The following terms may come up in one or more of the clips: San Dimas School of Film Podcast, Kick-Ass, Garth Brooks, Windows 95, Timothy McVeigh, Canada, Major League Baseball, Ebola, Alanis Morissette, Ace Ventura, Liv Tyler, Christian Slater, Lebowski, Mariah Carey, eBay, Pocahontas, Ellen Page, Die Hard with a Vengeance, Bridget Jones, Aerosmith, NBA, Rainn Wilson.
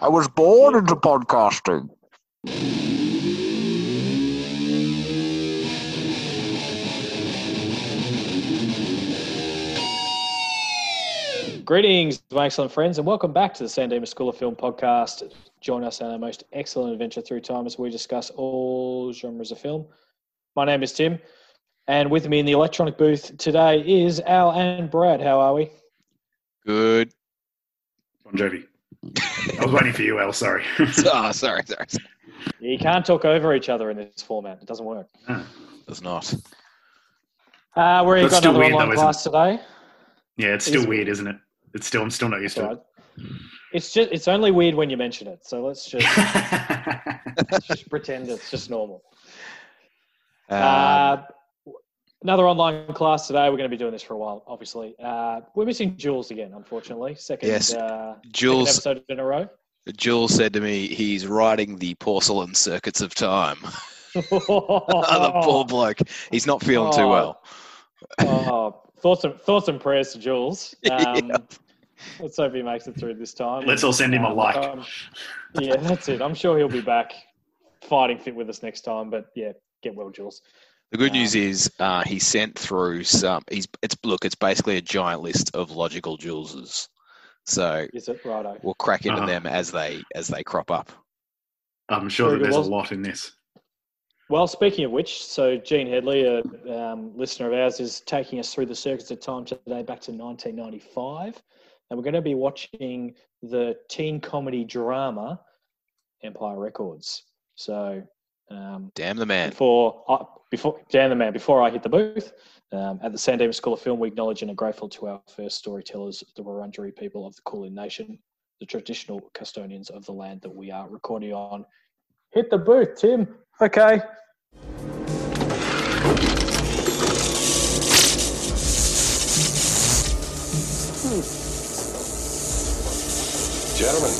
I was born into podcasting. Greetings, my excellent friends, and welcome back to the San Dimas School of Film Podcast. Join us on our most excellent adventure through time as we discuss all genres of film. My name is Tim, and with me in the electronic booth today is Al and Brad. How are we? Good. Bon Jovi. I was waiting for you, Al. Sorry. Sorry. You can't talk over each other in this format. It doesn't work. No, it does not. We've got another online class today. Yeah, it's still weird, isn't it? I'm still not used to it. It's only weird when you mention it. So let's just pretend it's just normal. Another online class today. We're going to be doing this for a while, obviously. We're missing Jules again, unfortunately. Jules, second episode in a row. Jules said to me, he's riding the porcelain circuits of time. The poor bloke. He's not feeling too well. Thoughts and prayers to Jules. Yep. Let's hope he makes it through this time. Let's all send him a like. Yeah, that's it. I'm sure he'll be back fighting fit with us next time. But yeah, get well, Jules. The good news is he sent through some. It's basically a giant list of logical Juleses. So we'll crack into them as they crop up. I'm sure that there's a lot in this. Well, speaking of which, so Gene Headley, a listener of ours, is taking us through the circuits of time today back to 1995. And we're going to be watching the teen comedy drama, Empire Records. So, damn the man. Before I hit the booth, at the San Dimas School of Film, we acknowledge and are grateful to our first storytellers, the Wurundjeri people of the Kulin Nation, the traditional custodians of the land that we are recording on. Hit the booth, Tim. Okay. Gentlemen,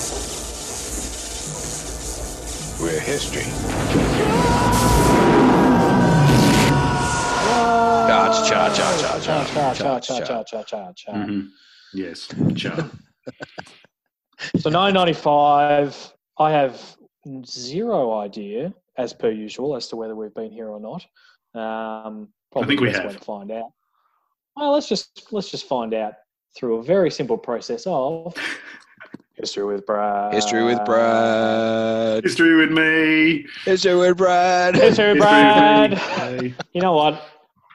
we're history. Charge. Yes, charge. So 995, I have zero idea, as per usual, as to whether we've been here or not. Probably I think we have. To find out. Well, let's just find out through a very simple process of history with Brad. History with Brad. History with me. History with Brad. History with Brad. You know what?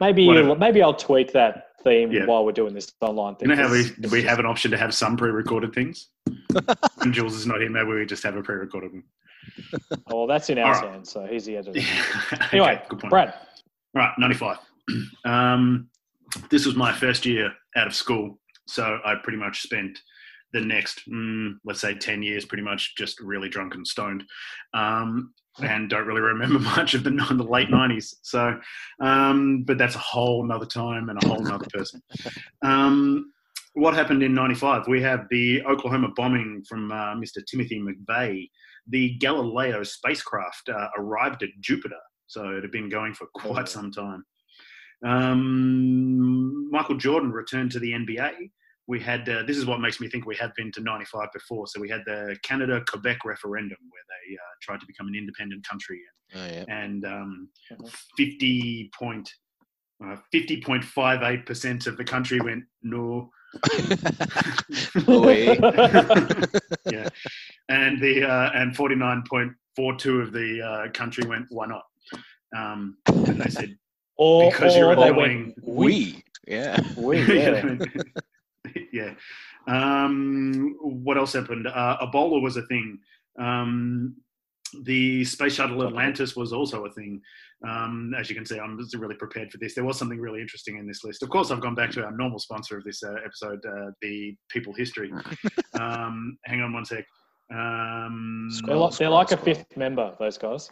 Maybe I'll tweak that theme while we're doing this online thing. You know how we have an option to have some pre-recorded things? When Jules is not in there, we just have a pre-recorded one. Well, that's in our hands, so he's the editor. Anyway, okay, good point. Brad. All right, 95. This was my first year out of school, so I pretty much spent the next, let's say, 10 years pretty much just really drunk and stoned and don't really remember much of the late 90s. So, but that's a whole nother time and a whole nother person. What happened in 95? We have the Oklahoma bombing from Mr. Timothy McVeigh. The Galileo spacecraft arrived at Jupiter, so it had been going for quite some time. Michael Jordan returned to the NBA. We had this is what makes me think we had been to 95 before. So we had the Canada Quebec referendum where they tried to become an independent country, and 50.58% of the country went no. Yeah, and the and 49.42% of the country went why not? And they said, because you're annoying. Yeah. What else happened? Ebola was a thing. The space shuttle Atlantis was also a thing. As you can see, I'm really prepared for this. There was something really interesting in this list. Of course, I've gone back to our normal sponsor of this episode, the People History. Hang on one sec. They're like a fifth member, those guys.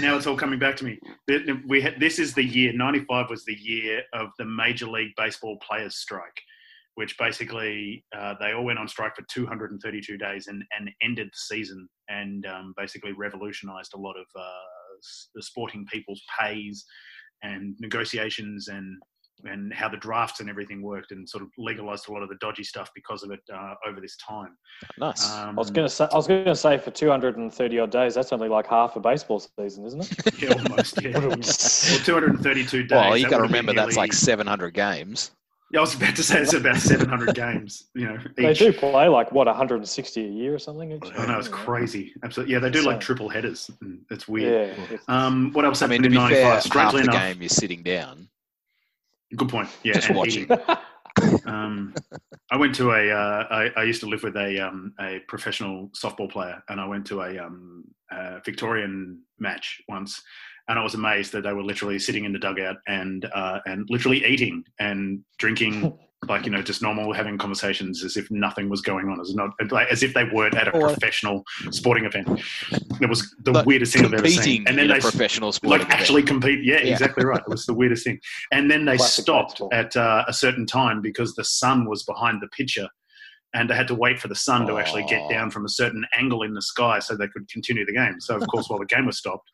Now it's all coming back to me. This is the year, 95 was the year of the Major League Baseball players' strike, which basically they all went on strike for 232 days and ended the season and basically revolutionised a lot of the sporting people's pays and negotiations and and how the drafts and everything worked, and sort of legalized a lot of the dodgy stuff because of it over this time. Nice. I was gonna say for 230 odd days, that's only like half a baseball season, isn't it? Yeah, almost. Yeah. Well, 232 days. Well, you got to remember that's like 700 games. Yeah, I was about to say it's about 700 games. You know, each. They do play like what 160 a year or something. Each I know it's crazy. Absolutely, yeah, they do like triple headers. It's weird. Yeah. What else? I mean, to be fair, half the game is sitting down. Good point. Yeah, just watching. I went to a. I used to live with a professional softball player, and I went to a Victorian match once. And I was amazed that they were literally sitting in the dugout and literally eating and drinking, like, you know, just normal, having conversations as if nothing was going on, as if they weren't at a professional sporting event. It was the weirdest thing I've ever seen. And then they professional sporting like actually compete. Yeah, exactly right. It was the weirdest thing. And then they stopped at a certain time because the sun was behind the pitcher. And they had to wait for the sun to actually get down from a certain angle in the sky so they could continue the game. So, of course, while the game was stopped,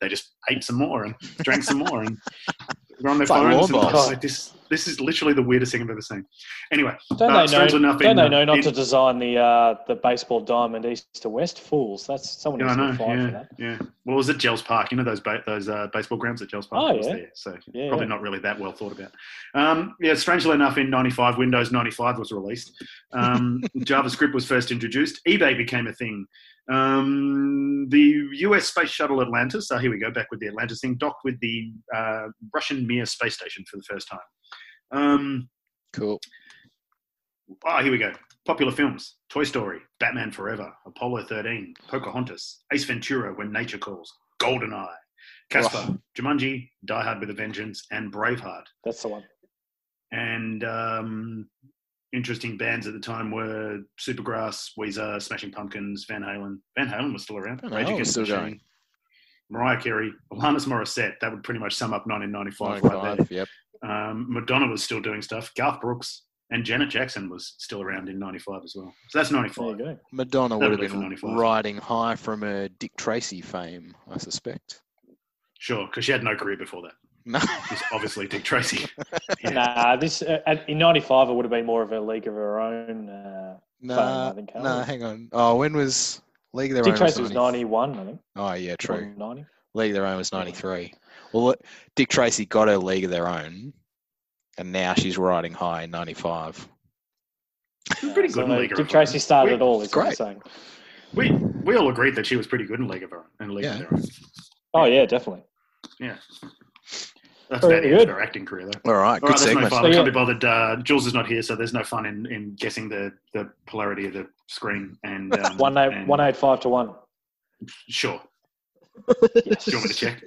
they just ate some more and drank some more and were on their phones. And like, this is literally the weirdest thing I've ever seen. Anyway, don't they know not to design the baseball diamond east to west? Fools. That's someone who's going to fly for that. Yeah. Well, it was at Gels Park. You know those baseball grounds at Gels Park? Oh, yeah. There, so probably not really that well thought about. Yeah, strangely enough, in 95, Windows 95 was released. JavaScript was first introduced. eBay became a thing. The US space shuttle Atlantis, here we go, back with the Atlantis thing, docked with the Russian Mir space station for the first time. Cool. Here we go. Popular films. Toy Story, Batman Forever, Apollo 13, Pocahontas, Ace Ventura, When Nature Calls, GoldenEye, Casper, Jumanji, Die Hard with a Vengeance, and Braveheart. That's the one. And interesting bands at the time were Supergrass, Weezer, Smashing Pumpkins, Van Halen. Van Halen was still around. Rage Against the Machine, Mariah Carey, Alanis Morissette. That would pretty much sum up 1995 right there. Yep. Madonna was still doing stuff. Garth Brooks and Janet Jackson was still around in 95 as well. So that's 95. There you go. Madonna would have been riding high from her Dick Tracy fame, I suspect. Sure, because she had no career before that. No, it's obviously Dick Tracy. Yeah. Nah, this in '95 it would have been more of a League of Their Own. Hang on. When was League of Their Own? Dick Tracy was 91, I think. Oh yeah, true. 90. League of Their Own was 93. Well, Dick Tracy got her League of Their Own, and now she's riding high in '95. Pretty good in League of Their Own. Dick Tracy started it all. Is what I'm saying. We all agreed that she was pretty good in League of Their Own. Oh yeah, definitely. Yeah. That's about the end of her acting career, though. All right, good segment. No fun. I can't be bothered. Jules is not here, so there's no fun in guessing the polarity of the screen. And 185 to 1. Sure. Yes. Do you want me to check?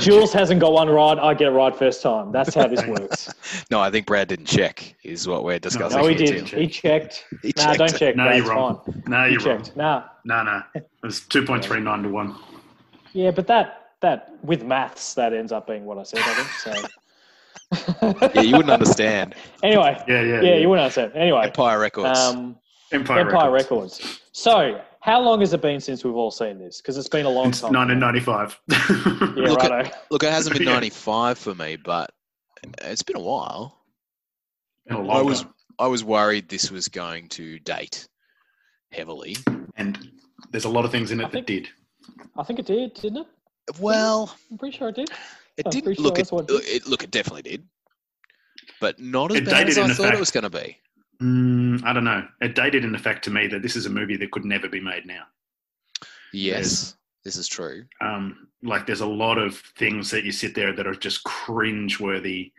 Jules hasn't got one right. I get it right first time. That's how this works. No, I think Brad didn't check. Is what we're discussing. No, he did. He checked. Don't check. No, you're wrong. No, you're wrong. It was 2.39 to 1. Yeah, but that with maths that ends up being what I said, I think. So yeah, you wouldn't understand. Anyway. Yeah, you wouldn't understand. Anyway. Empire Records. Empire Records. So how long has it been since we've all seen this? Because it's been a long time. 1995. Yeah, righto. Look, it hasn't been 95 for me, but it's been a while. I was worried this was going to date heavily. And there's a lot of things in it that did. I think it did, didn't it? Well, I'm pretty sure it did. It definitely did, but not as bad as I thought it was going to be. I don't know. It dated in the fact to me that this is a movie that could never be made now. Yes, this is true. Like, there's a lot of things that you sit there that are just cringeworthy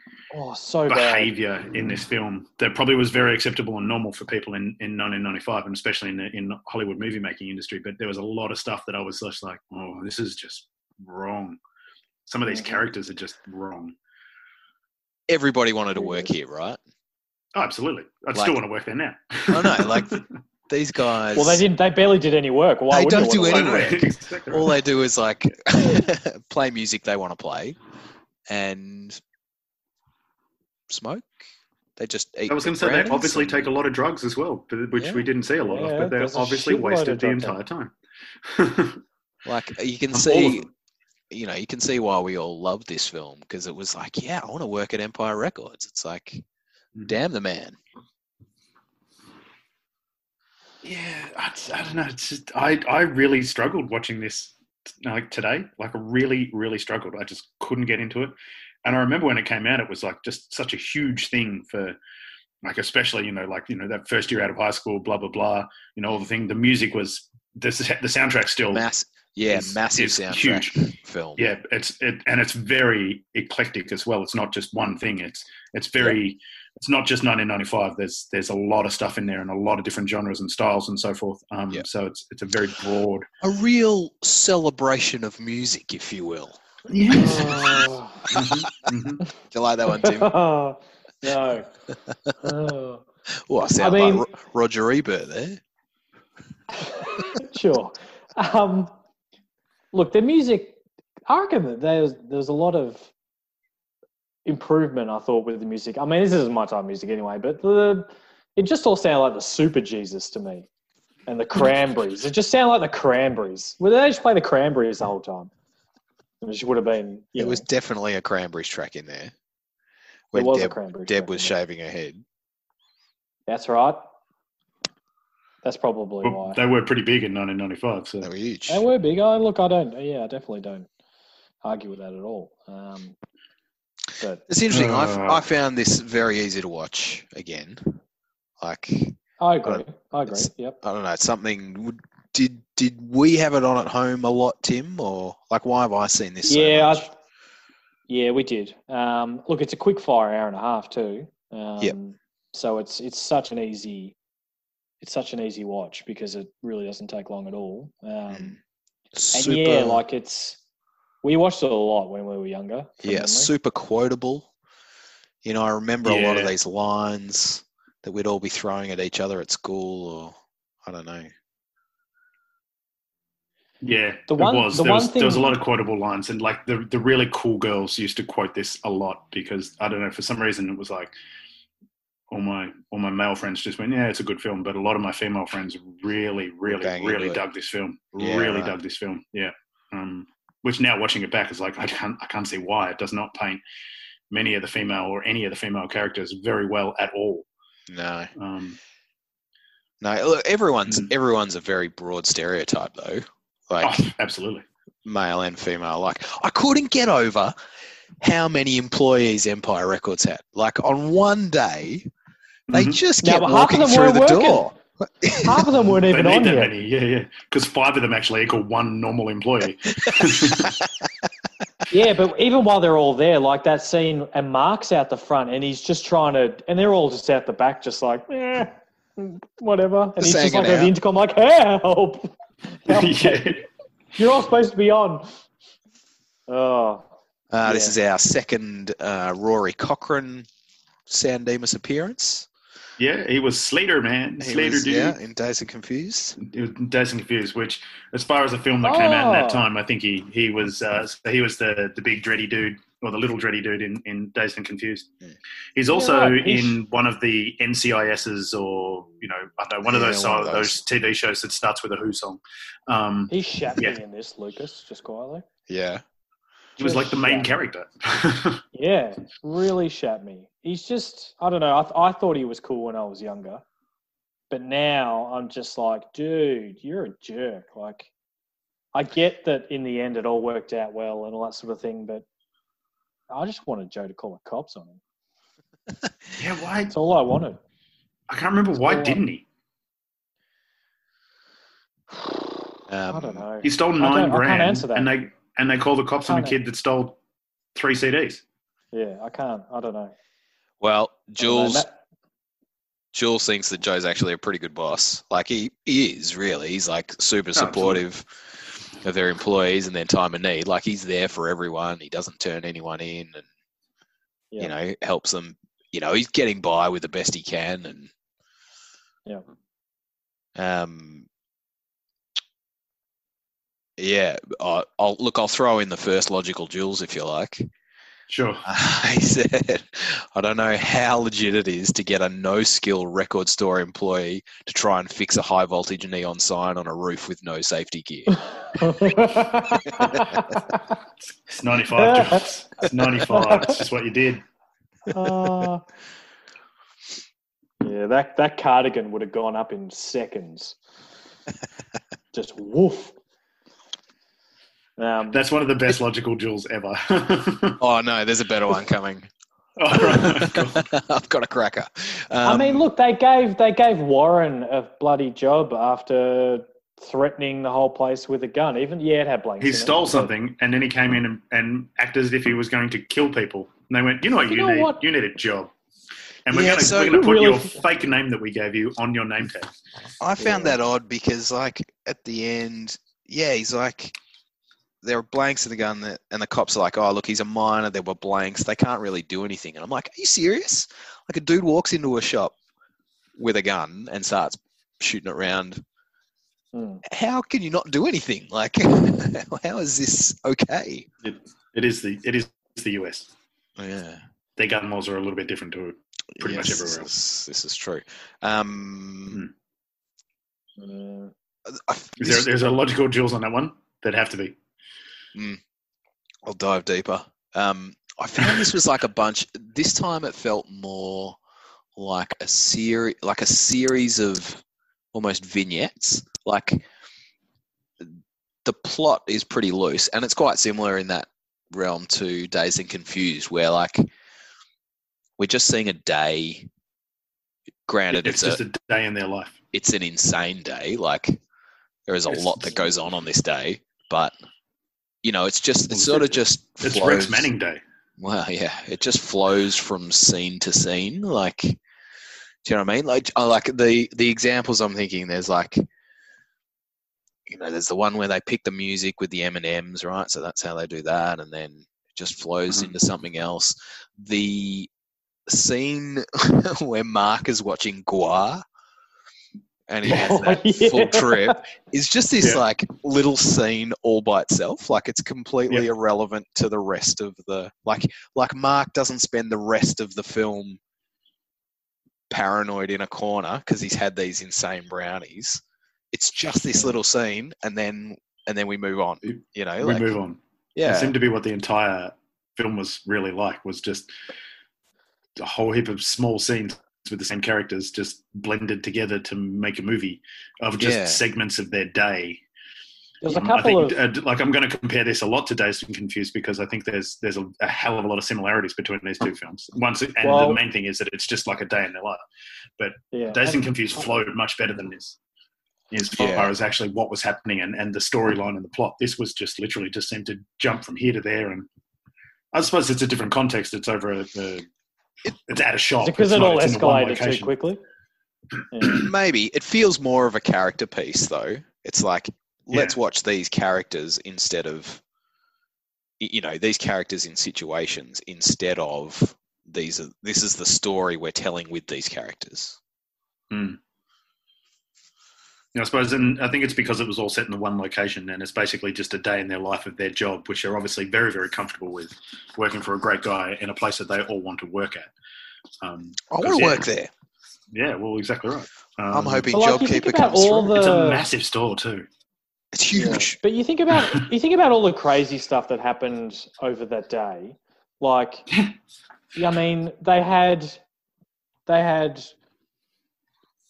behaviour in this film that probably was very acceptable and normal for people in 1995, and especially in the Hollywood movie making industry. But there was a lot of stuff that I was just like, oh, this is just wrong. Some of these characters are just wrong. Everybody wanted to work here, right? Oh, absolutely. I'd still want to work there now. I know, like these guys. Well, they didn't. They barely did any work. Why? They don't do any work. Exactly. All they do is like play music they want to play and smoke. They just eat. I was going to say they obviously take a lot of drugs as well, which we didn't see a lot of. But they're obviously wasted the entire time. Like you can see you know, you can see why we all love this film, because it was like, yeah, I want to work at Empire Records. It's like, damn the man. Yeah, I don't know. It's just, I really struggled watching this, like, today. Like, really, really struggled. I just couldn't get into it. And I remember when it came out, it was like just such a huge thing for, like, especially, you know, like, you know, that first year out of high school, blah, blah, blah, you know, all the thing, the music was, the soundtrack still. Massive soundtrack. Huge film. Yeah. And it's very eclectic as well. It's not just one thing. It's very, it's not just 1995. There's a lot of stuff in there and a lot of different genres and styles and so forth. So it's a very broad. A real celebration of music, if you will. Yeah. Do you like that one, Tim? Oh, no. Oh. Well, I sound like Roger Ebert there. Sure. Look, the music, I reckon that there was a lot of improvement, I thought, with the music. I mean, this isn't my type of music anyway, but it just all sounded like the Super Jesus to me and the Cranberries. It just sounded like the Cranberries. Well, they just play the Cranberries the whole time. Which would have been... It was definitely a Cranberries track in there. When Deb was shaving her head. That's right. That's probably why. They were pretty big in 1995. So. They were huge. They were big. Oh, look, I definitely don't argue with that at all. But it's interesting. I found this very easy to watch again. Like, I agree. Yep. I don't know. It's something... Did we have it on at home a lot, Tim? Or, like, why have I seen this? Yeah, so much? Yeah, we did. Look, it's a quick fire hour and a half too. So it's such an easy watch because it really doesn't take long at all. Super, and yeah, like we watched it a lot when we were younger. Yeah, memory. Super quotable. You know, I remember a lot of these lines that we'd all be throwing at each other at school, or I don't know. Yeah, there was a lot of quotable lines, and like the really cool girls used to quote this a lot because I don't know, for some reason it was like all my male friends just went, yeah, it's a good film, but a lot of my female friends really dug this film. Yeah, really dug this film. Yeah. Which now watching it back is like I can't see why. It does not paint many of the female or any of the female characters very well at all. No. No, look, everyone's a very broad stereotype though. Like, oh, absolutely. Male and female. Like, I couldn't get over how many employees Empire Records had. Like, on one day, they just kept walking through the door. Half of them weren't even on yet. Many. Yeah. Because 5 of them actually equal 1 normal employee. Yeah, but even while they're all there, like that scene, and Mark's out the front, and he's just trying to, and they're all just out the back, just like, eh, whatever. And he's just like over the intercom, like, help. You're all supposed to be on. This is our second Rory Cochrane San Dimas appearance. Yeah, he was Slater, man. Slater, dude. Yeah, in Dazed and Confused. He was in Dazed and Confused, which, as far as a film that came out in that time, I think he was the big dready dude, or the little dready dude in Dazed and Confused. Yeah. He's also in one of the NCIS's, or, you know, I don't know, one of those TV shows that starts with a Who song. He's shabby in this, Lucas, just quietly. Yeah. He was like the main character. Yeah, really shat me. He's just, I don't know, I thought he was cool when I was younger. But now I'm just like, dude, you're a jerk. Like, I get that in the end it all worked out well and all that sort of thing, but I just wanted Joe to call the cops on him. Yeah, why? That's all I wanted. I can't remember why didn't he? I don't know. He stole 9 grand. I can't answer that. And they call the cops on a kid that stole 3 CDs. Yeah, I can't. I don't know. Well, Jules thinks that Joe's actually a pretty good boss. Like, he is, really. He's, like, super supportive of their employees and their time of need. Like, he's there for everyone. He doesn't turn anyone in and, you know, helps them. You know, he's getting by with the best he can. And I'll throw in the first logical Jules, if you like. Sure. He said, I don't know how legit it is to get a no-skill record store employee to try and fix a high-voltage neon sign on a roof with no safety gear. It's 95, Josh. It's 95. It's just what you did. Yeah, that cardigan would have gone up in seconds. Just woof. That's one of the best logical jewels ever. Oh, no, there's a better one coming. Oh, right. Cool. I've got a cracker. I mean, look, they gave Warren a bloody job after threatening the whole place with a gun. Even, yeah, it had blanks. He stole something, and then he came in and acted as if he was going to kill people. And they went, you know what? You need a job. And we're going to put your fake name that we gave you on your name tag. I found that odd because, like, at the end, yeah, he's like... There were blanks in the gun, and the cops are like, oh, look, he's a minor. There were blanks. They can't really do anything. And I'm like, are you serious? Like, a dude walks into a shop with a gun and starts shooting it around. Mm. How can you not do anything? Like, how is this okay? It is the US. Yeah. Their gun laws are a little bit different to pretty much everywhere else. This is true. There's a logical jewels on that one. There'd have to be. Mm. I'll dive deeper. I found this was like a bunch. This time it felt more like a series of almost vignettes. Like the plot is pretty loose, and it's quite similar in that realm to Dazed and Confused, where like we're just seeing a day. Granted, it's just a day in their life. It's an insane day. Like there is a lot that goes on this day, but. You know, it's sort of just flows. It's Rex Manning Day. Wow, yeah. It just flows from scene to scene. Like, do you know what I mean? Like, I like the examples I'm thinking, there's like, you know, there's the one where they pick the music with the M&Ms, right? So that's how they do that. And then it just flows into something else. The scene where Mark is watching Gua and he has that full trip, is just this like little scene all by itself. Like it's completely irrelevant to the rest of the, like Mark doesn't spend the rest of the film paranoid in a corner because he's had these insane brownies. It's just this little scene and then we move on, you know. We move on. Yeah. It seemed to be what the entire film was really like, was just a whole heap of small scenes with the same characters just blended together to make a movie of just segments of their day. There's a couple like I'm going to compare this a lot to Dazed and Confused because I think there's a hell of a lot of similarities between these two films. The main thing is that it's just like a day in their life. But Dazed and Confused flowed much better than this as far as actually what was happening and the storyline and the plot. This was just literally just seemed to jump from here to there. And I suppose it's a different context. It's over it's at a shop. Because it all escalated too quickly? Yeah. Maybe. It feels more of a character piece, though. It's like, let's watch these characters instead of, you know, these characters in situations instead of this is the story we're telling with these characters. Mm. I suppose, and I think it's because it was all set in the one location and it's basically just a day in their life of their job, which they're obviously very, very comfortable with, working for a great guy in a place that they all want to work at. I want to work there. Yeah, well, exactly right. I'm hoping JobKeeper comes through. It's a massive store too. It's huge. Yeah. But you think about all the crazy stuff that happened over that day. Like, I mean, they had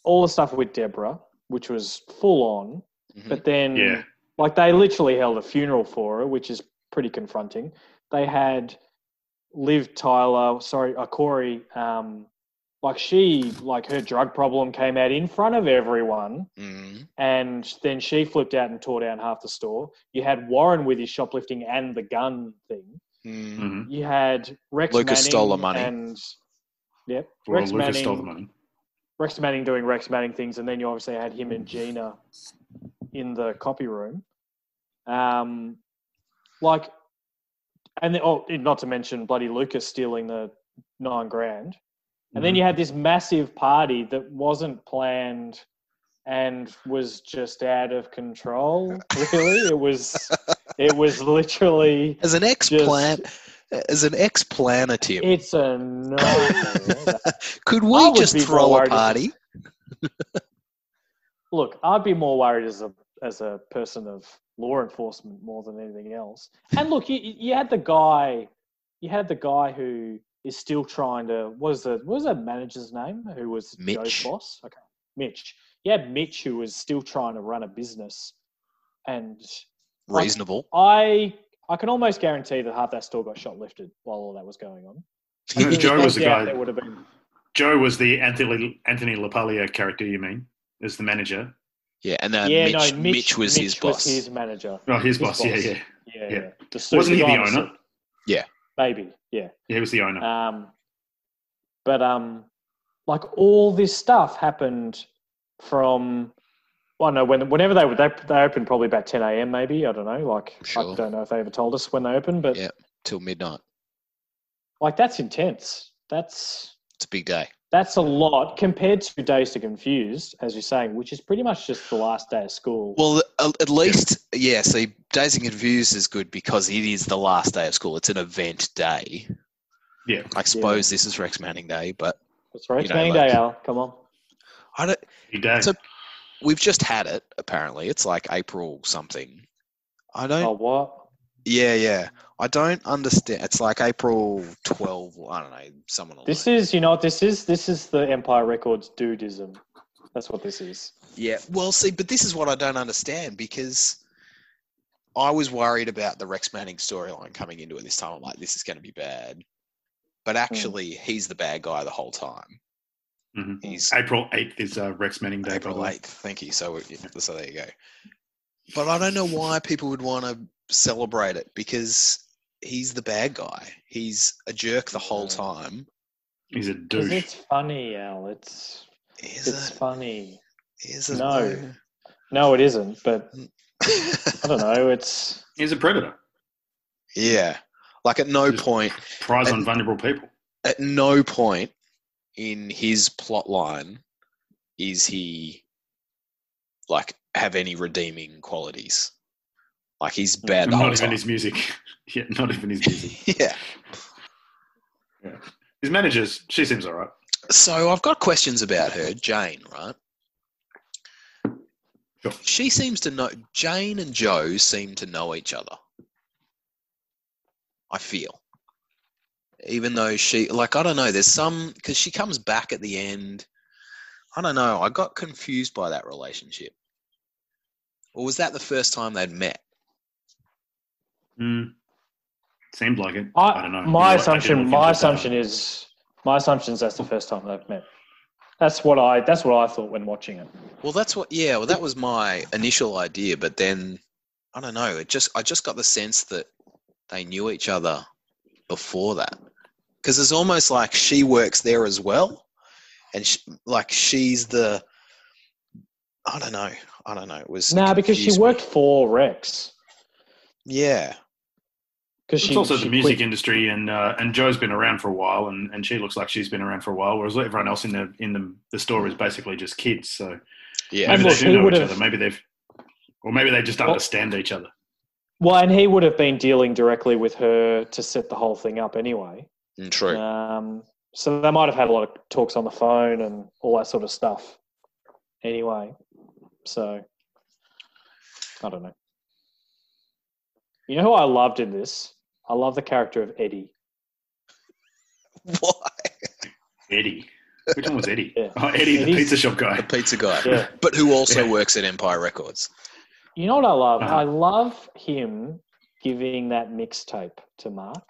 all the stuff with Deborah, which was full on, but then like they literally held a funeral for her, which is pretty confronting. They had Liv Tyler, Corey, her drug problem came out in front of everyone and then she flipped out and tore down half the store. You had Warren with his shoplifting and the gun thing. Mm-hmm. You had Rex Lucas Manning stole the money. Rex Manning stole the money. Rex Manning doing Rex Manning things, and then you obviously had him and Gina in the copy room. Not to mention bloody Lucas stealing the $9,000. And then you had this massive party that wasn't planned and was just out of control, really. It was literally... As an ex-plant... as an explanatory. It's a no. Could we just throw a party? Look, I'd be more worried as a person of law enforcement more than anything else. And look, you had the guy who is still trying to. What was the manager's name? Who was Mitch. Joe's boss? Okay, Mitch. You had Mitch who was still trying to run a business, and reasonable. I can almost guarantee that half that store got shoplifted while all that was going on. Joe was the guy. That would have been. Joe was the Anthony LaPaglia character. You mean as the manager? Yeah, and then Mitch was his boss. His manager. Oh, his boss. Yeah. Wasn't he the owner? Yeah. Maybe, yeah. Yeah, he was the owner. But all this stuff happened from. Well, no, whenever they opened probably about 10 a.m. maybe, I don't know. Like, sure. I don't know if they ever told us when they opened, but yeah, till midnight. Like, that's intense. It's a big day. That's a lot compared to Days to Confused, as you're saying, which is pretty much just the last day of school. Well, at least, yeah, see, Days to Confused is good because it is the last day of school. It's an event day. Yeah. I suppose this is Rex Manning Day, but... It's Rex Manning Day, Al. Come on. So we've just had it, apparently. It's like April something. Oh, what? Yeah. I don't understand. It's like April 12. I don't know. Someone. This is, you know, what this is the Empire Records dudism. That's what this is. Yeah. Well, see, but this is what I don't understand, because I was worried about the Rex Manning storyline coming into it this time. I'm like, this is going to be bad, but actually, he's the bad guy the whole time. Mm-hmm. He's April 8th is Rex Manning Day. April 8th. Thank you. So there you go. But I don't know why people would want to celebrate it, because he's the bad guy. He's a jerk the whole time. He's a douche. It's funny, Al. It's funny. Isn't it? No, it isn't. But I don't know. He's a predator. Yeah. Like, at no point preys on vulnerable people. At no point in his plot line is he like have any redeeming qualities. Like, he's bad the whole time. Not even his music. Yeah, not even his music. Yeah. His managers, she seems all right. So I've got questions about her, Jane, right? Sure. She seems to know... Jane and Joe seem to know each other, I feel. Even though she... Like, I don't know. There's some... Because she comes back at the end. I don't know. I got confused by that relationship. Or was that the first time they'd met? Seemed like it. I don't know. My assumption is that's the first time they've met. That's what I thought when watching it. Well, that was my initial idea, but then I don't know. I just got the sense that they knew each other before that, because it's almost like she works there as well, and she's the. I don't know. It was because she worked for Rex. Yeah. It's also the music industry, and Joe's been around for a while, and she looks like she's been around for a while, whereas everyone else in the store is basically just kids. So yeah, maybe they do know each other. Maybe they just understand each other. Well, and he would have been dealing directly with her to set the whole thing up anyway. True. So they might have had a lot of talks on the phone and all that sort of stuff. Anyway, so I don't know. You know who I loved in this? I love the character of Eddie. Why? Eddie? Which one was Eddie? Yeah. Oh, Eddie's the pizza shop guy. The pizza guy. Yeah. But who also works at Empire Records. You know what I love? Uh-huh. I love him giving that mixtape to Mark.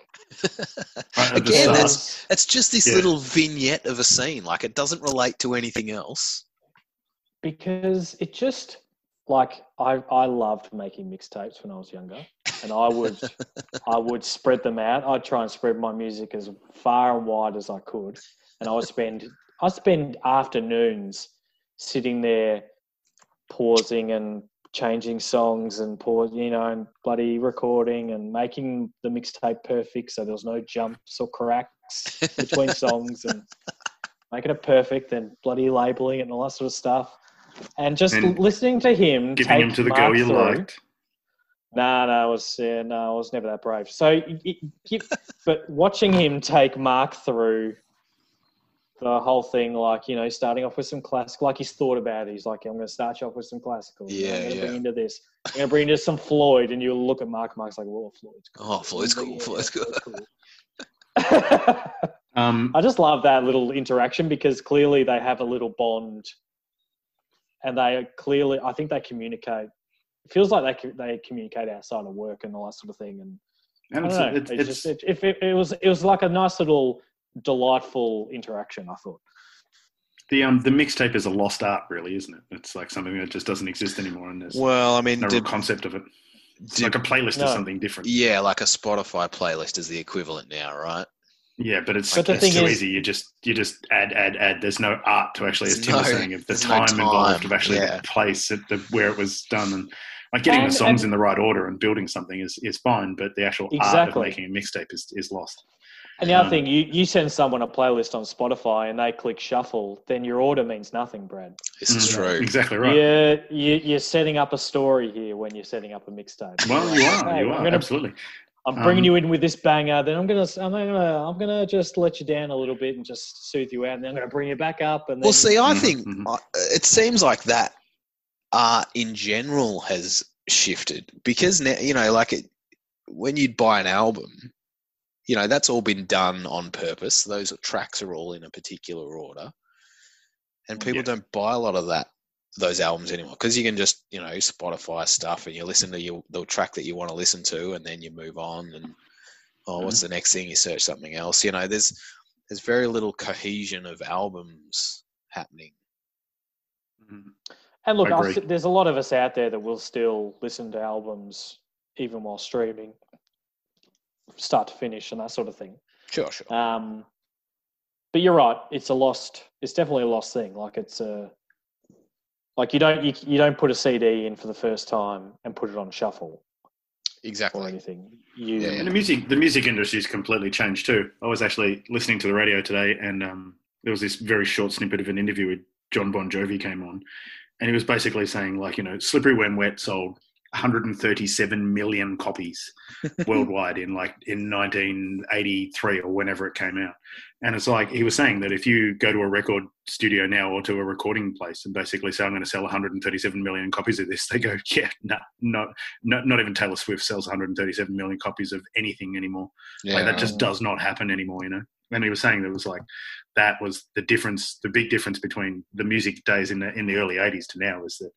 Again, that's just this little vignette of a scene. Like, it doesn't relate to anything else. Because it just... Like, I loved making mixtapes when I was younger, and I would spread them out. I'd try and spread my music as far and wide as I could, and I'd spend afternoons sitting there pausing and changing songs and and bloody recording and making the mixtape perfect so there was no jumps or cracks between songs, and making it perfect and bloody labeling it and all that sort of stuff. And listening to him, giving him to the girl you liked. No, I was never that brave. So, but watching him take Mark through the whole thing, like, you know, starting off with some classic, like he's thought about it. He's like, I'm going to start you off with some classical. Yeah, I'm going to bring into this. I'm going to bring into some Floyd, and you look at Mark. Mark's like, well, Floyd's cool. Oh, Floyd's cool. Floyd's cool. I just love that little interaction because clearly they have a little bond, and they clearly, I think they communicate. It feels like they communicate outside of work and all that sort of thing. And it was like a nice little delightful interaction, I thought. The mixtape is a lost art, really, isn't it? It's like something that just doesn't exist anymore, and there's no real concept of it. It's like a playlist or something different. Yeah, like a Spotify playlist is the equivalent now, right? Yeah, but it's too easy. You just add. There's no art to actually, as Tim was saying, of the time involved, of actually the place where it was done, and like getting the songs in the right order and building something is fine, but the actual art of making a mixtape is lost. And the other thing, you send someone a playlist on Spotify and they click shuffle, then your order means nothing, Brad. This is true. Exactly right. You're setting up a story here when you're setting up a mixtape. Well, you are, absolutely. I'm bringing you in with this banger, then I'm gonna just let you down a little bit and just soothe you out, and then I'm gonna bring you back up. And then, well, see, I think it seems like that art in general has shifted because now, you know, like when you'd buy an album, you know, that's all been done on purpose. Those tracks are all in a particular order, and people don't buy a lot of those albums anymore because you can just, you know, Spotify stuff and you listen to the track that you want to listen to, and then you move on and what's the next thing, you search something else. You know, there's very little cohesion of albums happening. And look, there's a lot of us out there that will still listen to albums even while streaming, start to finish and that sort of thing. Sure. But you're right, it's definitely a lost thing. Like it's a you don't put a CD in for the first time and put it on shuffle. Exactly. Or anything. And the music industry has completely changed too. I was actually listening to the radio today, and there was this very short snippet of an interview with John Bon Jovi came on, and he was basically saying, like, you know, Slippery When Wet sold 137 million copies worldwide in 1983 or whenever it came out. And it's like, he was saying that if you go to a record studio now or to a recording place and basically say, I'm going to sell 137 million copies of this, they go, yeah, no, not even Taylor Swift sells 137 million copies of anything anymore. Yeah. Like, that just does not happen anymore, you know? And he was saying that was the difference, the big difference between the music days in the early 80s to now, is that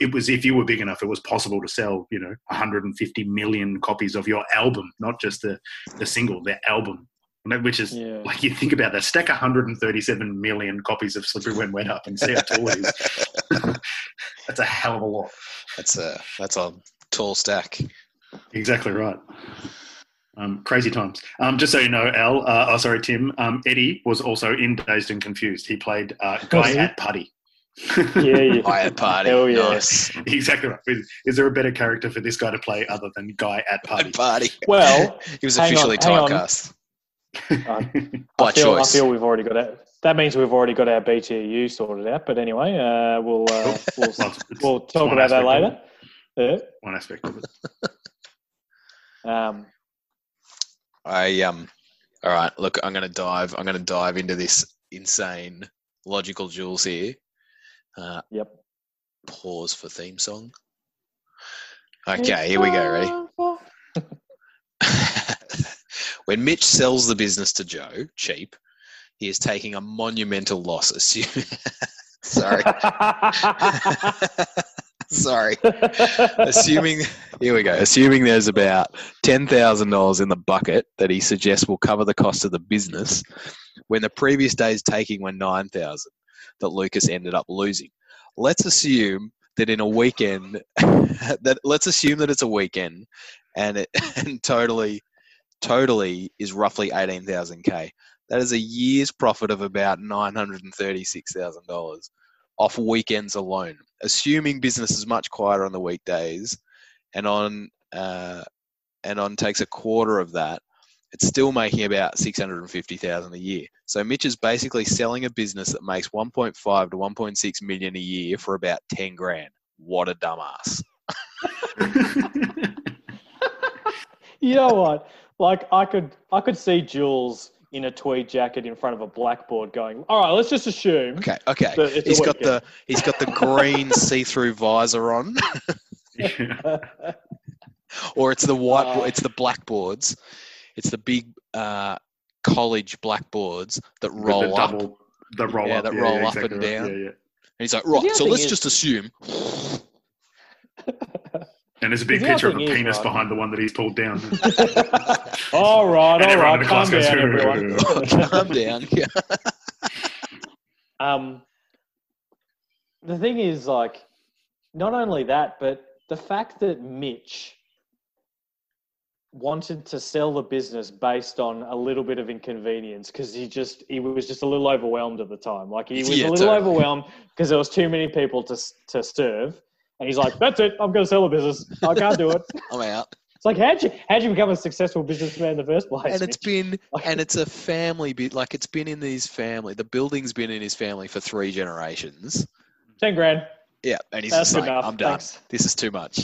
it was if you were big enough, it was possible to sell, you know, 150 million copies of your album, not just the single, the album, which is like, you think about that, stack 137 million copies of Slippery When Wet up and see how tall it is. That's a hell of a lot. That's a tall stack. Exactly right. Crazy times. Just so you know, Tim, Eddie was also in Dazed and Confused. He played Guy at Party. Guy at Party. Hell yeah. Nice. Exactly right. Is there a better character for this guy to play other than Guy at Party? Well, he was officially typecast. By choice. I feel we've already got it. That means we've already got our BTU sorted out. But anyway, we'll talk about that later. Yeah. One aspect of it. All right. Look, I'm gonna dive into this insane logical jewels here. Yep. Pause for theme song. Okay, here we go. Ready? When Mitch sells the business to Joe cheap, he is taking a monumental loss. Assuming there's about $10,000 in the bucket that he suggests will cover the cost of the business, when the previous day's taking were $9,000 that Lucas ended up losing. Let's assume that it's a weekend, and totally is roughly $18,000. That is a year's profit of about $936,000. Off weekends alone, assuming business is much quieter on the weekdays, and on takes a quarter of that, it's still making about $650,000 a year. So Mitch is basically selling a business that makes 1.5 to 1.6 million a year for about $10,000. What a dumbass! You know what? Like, I could see Jules in a tweed jacket in front of a blackboard going, all right, let's just assume. Okay. He's got the green see-through visor on. Or it's the white, it's the blackboards. It's the big college blackboards that roll up. That roll up and down. Yeah. And he's like, right, so let's just assume. And there's a big picture of a penis behind the one that he's pulled down. all right. Calm down, everyone. Calm down. Yeah. The thing is, like, not only that, but the fact that Mitch wanted to sell the business based on a little bit of inconvenience because he was just a little overwhelmed at the time. Like, he was overwhelmed because there was too many people to serve. And he's like, that's it. I'm going to sell the business. I can't do it. I'm out. It's like, how'd you become a successful businessman in the first place? And it's been, and it's a family bit. Like, it's been in his family. The building's been in his family for 3 generations. 10 grand. Yeah. And he's just like, I'm done. Thanks. This is too much.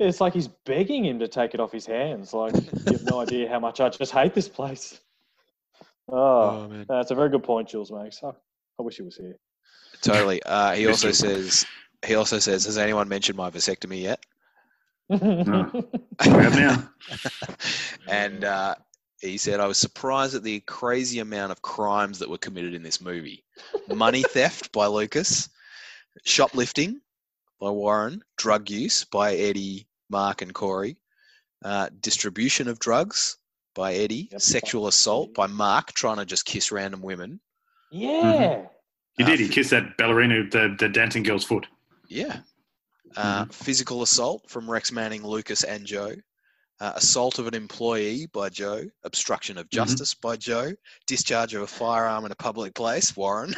It's like he's begging him to take it off his hands. Like, you have no idea how much I just hate this place. Oh man. That's a very good point Jules makes. I wish he was here. Totally. He also says, has anyone mentioned my vasectomy yet? No. Now. And he said, I was surprised at the crazy amount of crimes that were committed in this movie. Money theft by Lucas, shoplifting by Warren, drug use by Eddie, Mark and Corey, distribution of drugs by Eddie, sexual assault by Mark, trying to just kiss random women. Yeah. Mm-hmm. He did. He kissed that ballerina, the dancing girl's foot. Yeah. Physical assault from Rex Manning, Lucas and Joe. Assault of an employee by Joe. Obstruction of justice by Joe. Discharge of a firearm in a public place, Warren.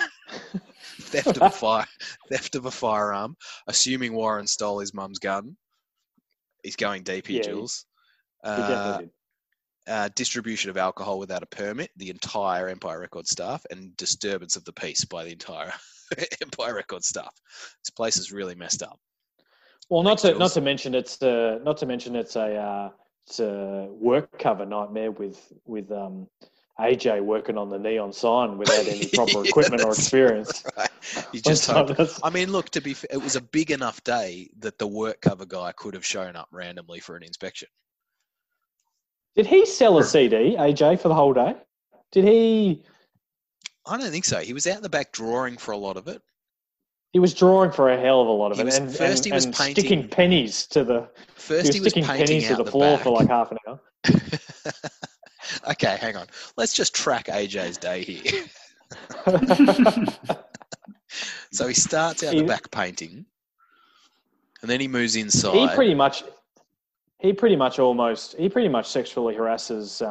Theft of a firearm. Assuming Warren stole his mum's gun. He's going deep here, Jules. Distribution of alcohol without a permit, the entire Empire Records staff, and disturbance of the peace by the entire Empire Records staff. This place is really messed up. Well, not to mention it's a work cover nightmare with AJ working on the neon sign without any proper equipment or experience. Right. You just hope. I mean, look, to be fair, it was a big enough day that the work cover guy could have shown up randomly for an inspection. Did he sell a CD, AJ, for the whole day? Did he? I don't think so. He was out the back drawing for a lot of it. He was drawing for a hell of a lot of it. And first he was painting. Sticking pennies to the. First he was sticking pennies to the floor for like half an hour. Okay, hang on. Let's just track AJ's day here. So he starts out the back painting, and then he moves inside. He pretty much sexually harasses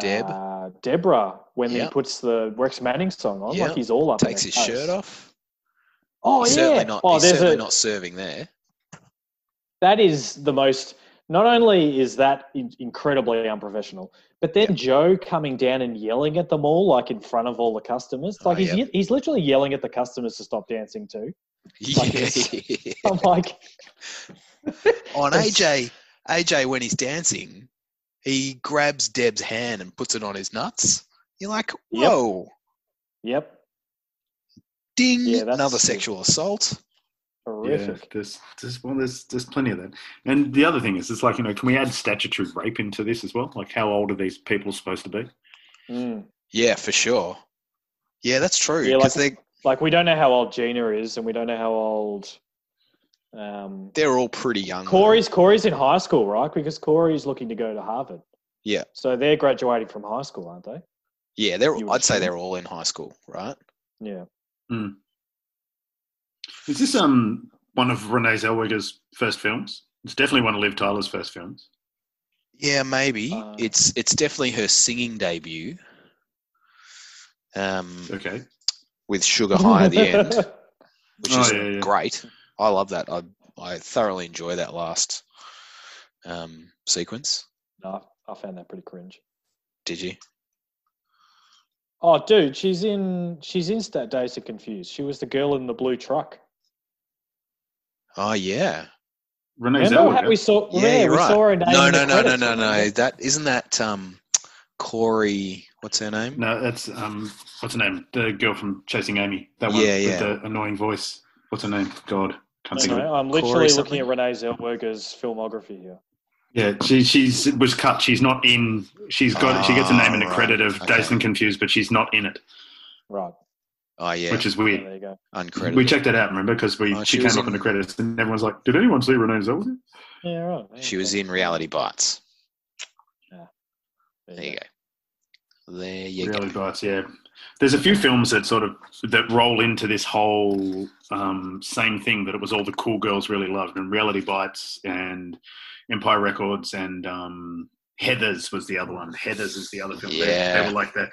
Deborah when he puts the Rex Manning song on. Like, he's all up. Takes his shirt off. Oh, he's certainly not, he's certainly not serving there. That is the most. Not only is that incredibly unprofessional, but then Joe coming down and yelling at them all, like in front of all the customers. Like he's literally yelling at the customers to stop dancing too. I'm like. On AJ when he's dancing, he grabs Deb's hand and puts it on his nuts. You're like, whoa. Yep. Ding, another sexual assault. Horrific. Yeah, there's plenty of that. And the other thing is, it's like, you know, can we add statutory rape into this as well? Like, how old are these people supposed to be? Mm. Yeah, for sure. Yeah, that's true. Yeah, like, we don't know how old Gina is, and we don't know how old... they're all pretty young. Corey's in high school, right? Because Corey's looking to go to Harvard. Yeah. So they're graduating from high school, aren't they? Yeah, I'd say they're all in high school, right? Yeah. Mm. Is this one of Renee Zellweger's first films? It's definitely one of Liv Tyler's first films. Yeah, maybe. It's definitely her singing debut. Okay. With Sugar High at the end, which is great. I love that. I thoroughly enjoy that last sequence. No, I found that pretty cringe. Did you? Oh, dude, she's in Dazed and Confused. She was the girl in the blue truck. Oh, yeah. Renée Zellweger. We saw, yeah, right. We saw her name. No. That isn't that Corey. What's her name? No, that's what's her name? The girl from Chasing Amy. That one with the annoying voice. What's her name? God, can't think of it. I'm literally looking at Renée Zellweger's filmography here. Yeah, she was cut. She's not in. She gets a name and a credit of Dazed and Confused, but she's not in it. Right. Oh yeah, which is weird. Oh, there you go. Uncredited. We checked that out, remember, because she came up in the credits, and everyone's like, "Did anyone see Renée Zellweger?" Yeah, right. She was in Reality Bites. Yeah. There you go. Reality Bites. Yeah. There's a few films that sort of that roll into this whole same thing that it was all the cool girls really loved, and Reality Bites and Empire Records and Heathers was the other one. Heathers is the other film. Yeah. They were like the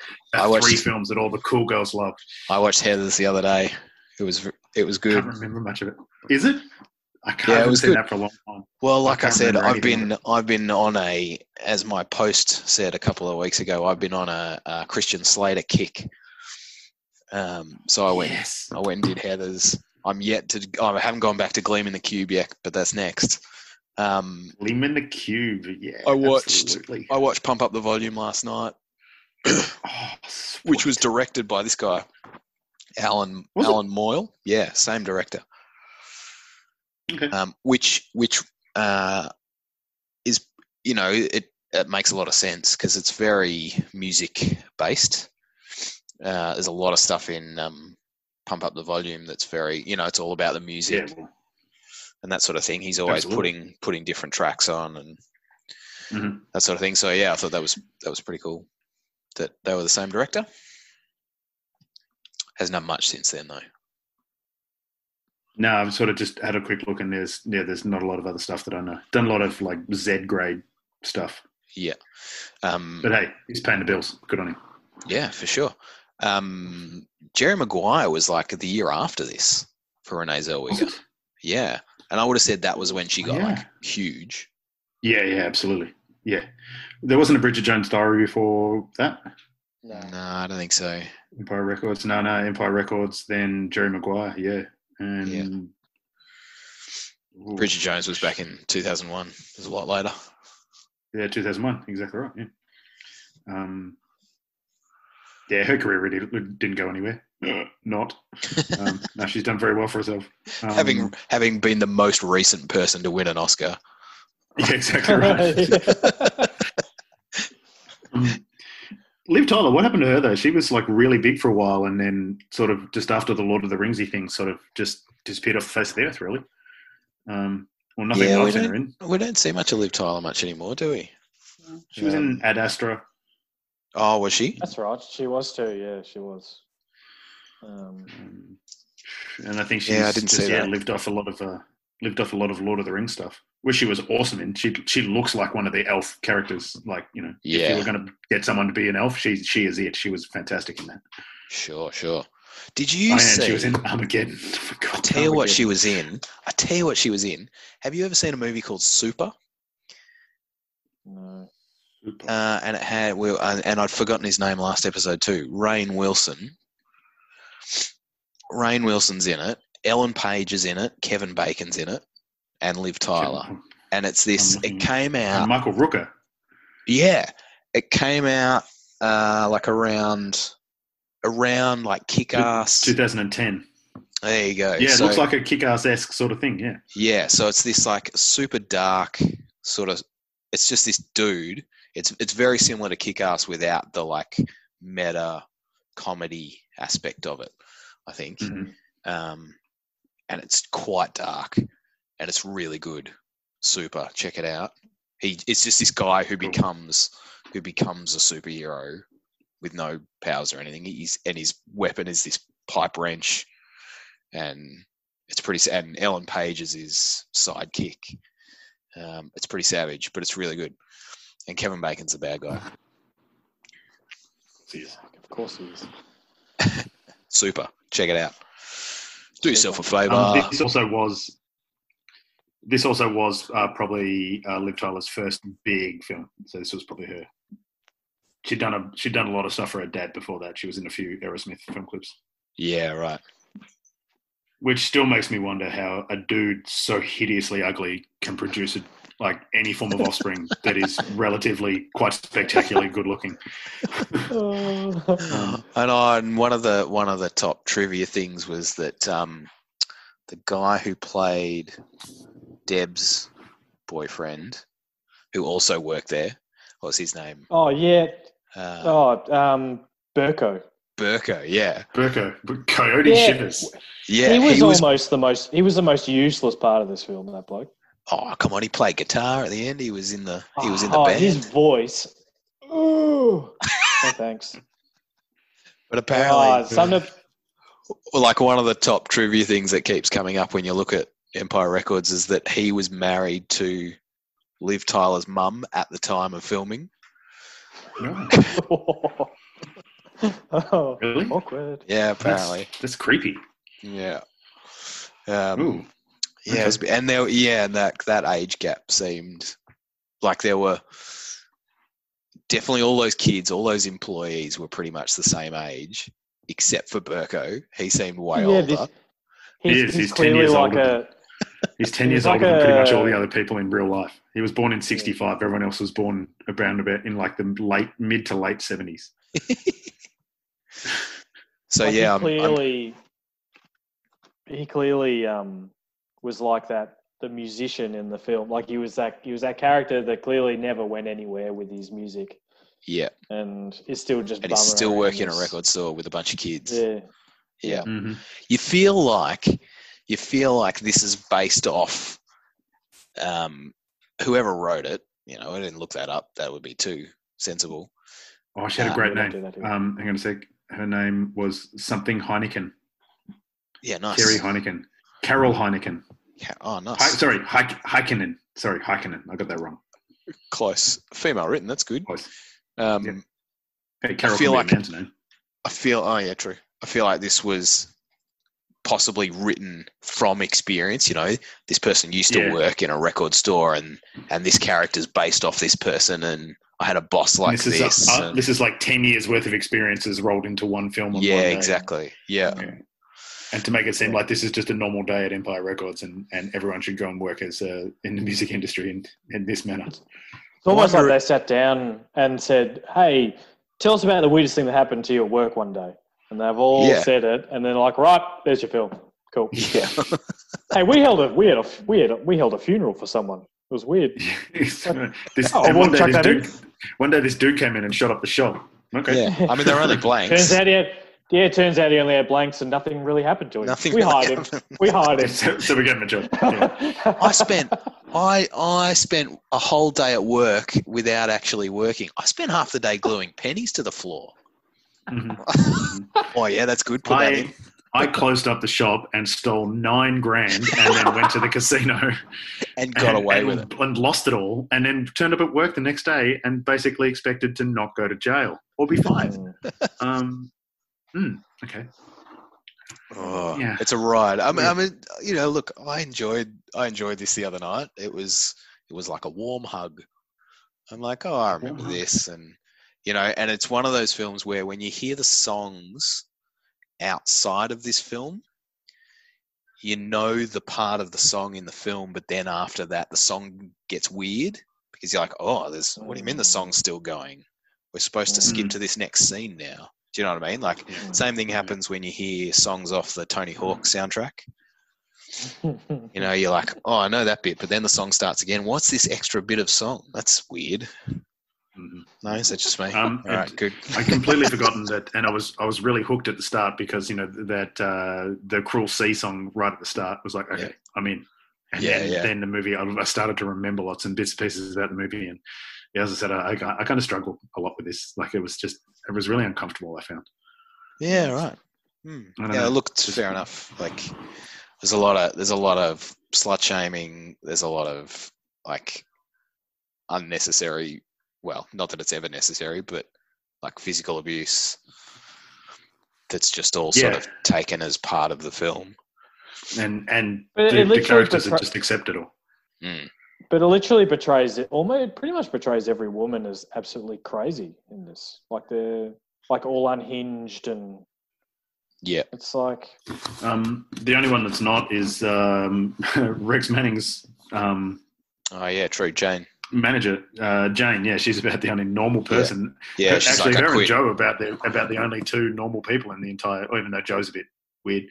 three films that all the cool girls loved. I watched Heathers the other day. It was good. I can't remember much of it. Is it? I can't have seen that for a long time. Well, like I said, I've been on a, as my post said a couple of weeks ago, I've been on a Christian Slater kick. So I went and did Heathers. I haven't gone back to Gleaming the Cube yet, but that's next. Gleaming the Cube, yeah. I watched Pump Up the Volume last night, which was directed by this guy, Alan Moyle. Yeah, same director. Okay. Which is, you know, it makes a lot of sense because it's very music based. There's a lot of stuff in Pump Up the Volume that's very, you know, it's all about the music. Yeah. And that sort of thing. He's always putting different tracks on and that sort of thing. So yeah, I thought that was pretty cool that they were the same director. Hasn't done much since then though. No, I've sort of just had a quick look and there's not a lot of other stuff that I know. Done a lot of like Z grade stuff. Yeah. But hey, he's paying the bills. Good on him. Yeah, for sure. Jerry Maguire was like the year after this for Renée Zellweger. Yeah. And I would have said that was when she got huge. Yeah, absolutely. Yeah. There wasn't a Bridget Jones Diary before that? No, I don't think so. Empire Records. No, Empire Records, then Jerry Maguire, yeah. And Bridget Jones was back in 2001. It was a lot later. Yeah, 2001. Exactly right, yeah. Yeah, her career really didn't go anywhere. She's done very well for herself. Having been the most recent person to win an Oscar. Yeah, exactly right. Liv Tyler, what happened to her though? She was like really big for a while and then sort of just after the Lord of the Ringsy thing sort of just disappeared off the face of the earth really. Well, nothing I've seen her in. We don't see much of Liv Tyler much anymore, do we? She was in Ad Astra. Oh, was she? That's right. She was too. Yeah, she was. And I think she lived off a lot of Lord of the Rings stuff, which she was awesome in. She looks like one of the elf characters, like, you know, if you were going to get someone to be an elf, she is it. She was fantastic in that. Sure. Did you see? She was in Armageddon. I tell you what she was in. Have you ever seen a movie called Super? No. Super. And it had and I'd forgotten his name last episode too. Rainn Wilson. Rainn Wilson's in it, Ellen Page is in it, Kevin Bacon's in it, and Liv Tyler. And it's this, it came out... Michael Rooker. Yeah. It came out like around like Kick-Ass... 2010. There you go. Yeah, it looks like a Kick-Ass-esque sort of thing, yeah. Yeah, so it's this like super dark sort of... It's just this dude. It's very similar to Kick-Ass without the like meta comedy aspect of it, I think. And it's quite dark and it's really good. Super, check it out. It's just this guy who becomes a superhero with no powers or anything. His weapon is this pipe wrench, and it's pretty, and Ellen Page is his sidekick. It's pretty savage, but it's really good. And Kevin Bacon's the bad guy. Of course he is. Super. Check it out. Do yourself a favour. This also was probably Liv Tyler's first big film. So this was probably her. She'd done a lot of stuff for her dad before that. She was in a few Aerosmith film clips. Yeah, right. Which still makes me wonder how a dude so hideously ugly can produce any form of offspring that is relatively quite spectacularly good looking. And on one of the top trivia things was that the guy who played Deb's boyfriend, who also worked there, what was his name? Oh yeah, Burko. Burko, yeah. Burko. Coyote Shivers. Yeah, he was the most useless part of this film, that bloke. Oh, come on, he played guitar at the end. He was in the band. His voice. Ooh. No thanks. But apparently one of the top trivia things that keeps coming up when you look at Empire Records is that he was married to Liv Tyler's mum at the time of filming. No. Oh, really? Awkward. Yeah, apparently. That's creepy. Yeah. Ooh. Yeah, okay. That age gap seemed like there were definitely all those kids, all those employees were pretty much the same age, except for Burko. He seemed way older. He's 10 years older. He's 10 years older than pretty much all the other people in real life. He was born in 65. Everyone else was born around about in mid to late 70s. So he clearly was like that, the musician in the film. Like he was that character that clearly never went anywhere with his music. Yeah, and is still just. And he's still working in a record store with a bunch of kids. Yeah, yeah. Mm-hmm. You feel like this is based off whoever wrote it. You know, I didn't look that up. That would be too sensible. Oh, she had a great name. Hang on a sec. Her name was something Heineken. Yeah, nice. Carrie Heineken. Carol Heineken. Yeah, oh, nice. Heikkinen. Sorry, Heikkinen. I got that wrong. Close. Female written. That's good. Close. Yeah. Hey, Carol. Oh, yeah, true. I feel like this was possibly written from experience. You know, this person used to work in a record store, and this character's based off this person, and I had a boss like this. This is like 10 years worth of experiences rolled into one film. One day. Exactly. Yeah. Okay. And to make it seem like this is just a normal day at Empire Records and everyone should go and work as in the music industry in this manner. It's almost like they sat down and said, hey, tell us about the weirdest thing that happened to you at work one day. And they've all said it. And they're like, right, there's your film. Cool. Yeah. Hey, we held a funeral for someone. It was weird. One day this dude came in and shot up the shop. Okay. Yeah. I mean, they're only blanks. Turns out he only had blanks and nothing really happened to him. We hired him. So we gave him a job. Yeah. I spent a whole day at work without actually working. I spent half the day gluing pennies to the floor. Mm-hmm. Oh, yeah, that's good. Put that in. I closed up the shop and stole $9,000 and then went to the casino and got away with it and lost it all, and then turned up at work the next day and basically expected to not go to jail or be fined. Okay. Oh, yeah. It's a ride. I mean, you know, look, I enjoyed this the other night. It was like a warm hug. I'm like, oh, I remember this. And, you know, and it's one of those films where when you hear the songs outside of this film, you know the part of the song in the film, but then after that the song gets weird because you're like, oh, what do you mean the song's still going? We're supposed to skip to this next scene now. Do you know what I mean? Like, same thing happens when you hear songs off the Tony Hawk soundtrack. You know, you're like, oh, I know that bit, but then the song starts again. What's this extra bit of song? That's weird. No, is that just me? All right, good. I completely forgotten that, and I was really hooked at the start because, you know, that the Cruel Sea song right at the start was like, okay, I'm in. And then the movie, I started to remember lots and bits and pieces about the movie, and as I said, I kind of struggled a lot with this. Like, it was really uncomfortable, I found. Yeah, right. Yeah, look, it's fair enough. Like, there's a lot of slut shaming. There's a lot of like unnecessary. Well, not that it's ever necessary, but like physical abuse that's just all sort of taken as part of the film. And the characters are just accepted all. Mm. But it literally betrays it. Almost pretty much betrays every woman as absolutely crazy in this. Like they're all unhinged and Yeah. It's like... the only one that's not is Rex Manning's... oh, yeah, true, Jane. Manager, Jane, yeah, she's about the only normal person. Yeah, yeah, she's actually, like, her and Joe about the only two normal people in the entire... Even though Joe's a bit weird.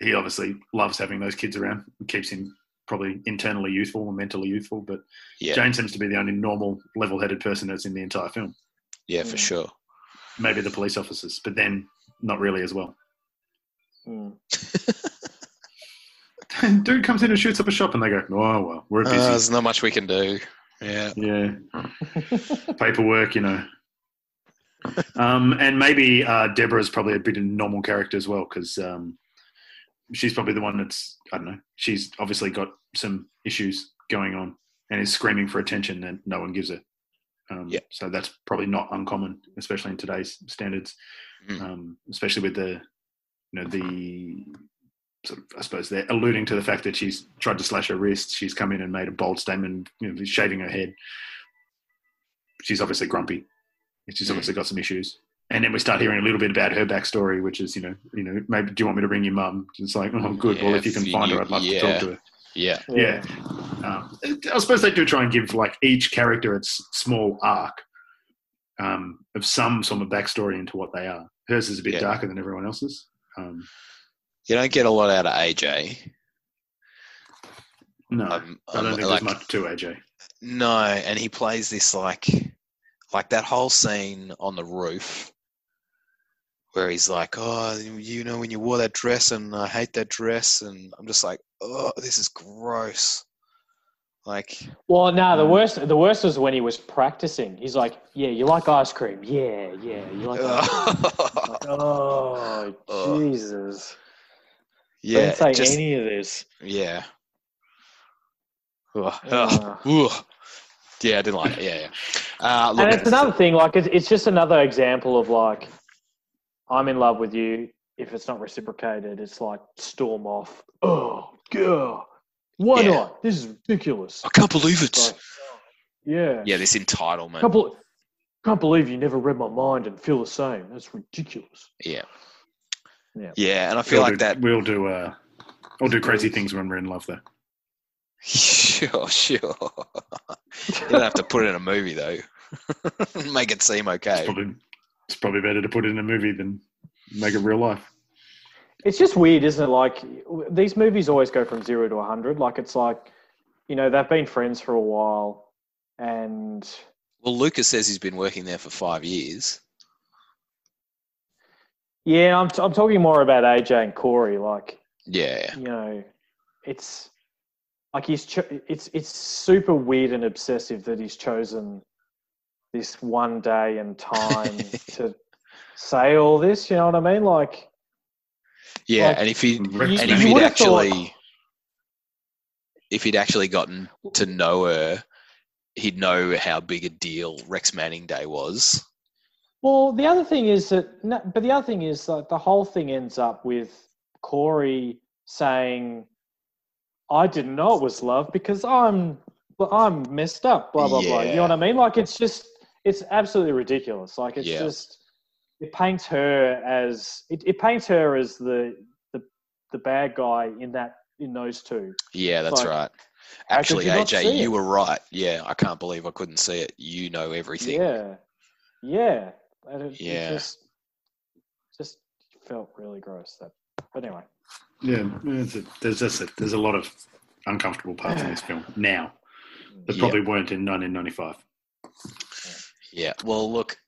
He obviously loves having those kids around. It keeps him probably internally youthful or mentally youthful, but yeah. Jane seems to be the only normal, level-headed person that's in the entire film. Yeah, for sure. Maybe the police officers, but then... Not really as well. Mm. And dude comes in and shoots up a shop and they go, oh, well, we're busy. There's not much we can do. Yeah. Yeah. Paperwork, you know. And maybe Deborah's probably a bit of a normal character as well because she's probably the one that's, I don't know, she's obviously got some issues going on and is screaming for attention that no one gives her. So that's probably not uncommon, especially in today's standards. Especially with the, you know, the sort of, I suppose they're alluding to the fact that she's tried to slash her wrist. She's come in and made a bold statement, you know, shaving her head. She's obviously grumpy. She's obviously got some issues. And then we start hearing a little bit about her backstory, which is, you know, maybe, do you want me to ring your mum? It's like, oh, good. Yeah, well, if you can find her, I'd love to talk to her. Yeah. Yeah. I suppose they do try and give, like, each character its small arc of some sort of backstory into what they are. Hers is a bit darker than everyone else's. You don't get a lot out of AJ. No, I don't think there's much to AJ. No, and he plays this, like that whole scene on the roof where he's like, oh, you know, when you wore that dress and I hate that dress, and I'm just like, oh, this is gross. Like, well, no, the worst was when he was practicing. He's like, yeah, you like ice cream. Yeah, you like ice cream. Like, oh, Jesus. Yeah. Don't say any of this. Yeah. Yeah, I didn't like it. Yeah. Look, and it's another thing, like, it's just another example of, like, I'm in love with you. If it's not reciprocated, it's like, storm off. Oh, God. Why not? This is ridiculous. I can't believe it. Like, yeah. Yeah, this entitlement. Can't believe you never read my mind and feel the same. That's ridiculous. Yeah. Yeah, yeah, and I feel like we'll do crazy things when we're in love, though. Sure. You don't have to put it in a movie, though. Make it seem okay. It's probably better to put it in a movie than make it real life. It's just weird, isn't it? Like, these movies always go from 0 to 100. Like, it's like, you know, they've been friends for a while, and... Well, Lucas says he's been working there for 5 years. Yeah, I'm talking more about AJ and Corey. Like, yeah, you know, it's like it's super weird and obsessive that he's chosen this one day and time to say all this. You know what I mean? Like. Yeah, like, and if he'd actually gotten to know her, he'd know how big a deal Rex Manning Day was. Well, the other thing is that the whole thing ends up with Corey saying, "I didn't know it was love because I'm messed up." Blah blah blah. You know what I mean? Like, it's absolutely ridiculous. Like, it's just. It paints her as the bad guy in those two. Yeah, that's right. Actually, AJ, you were right. Yeah, I can't believe I couldn't see it. You know everything. Yeah. It just felt really gross. But anyway. Yeah, there's a lot of uncomfortable parts in this film now that probably weren't in 1995. Yeah. Well, look.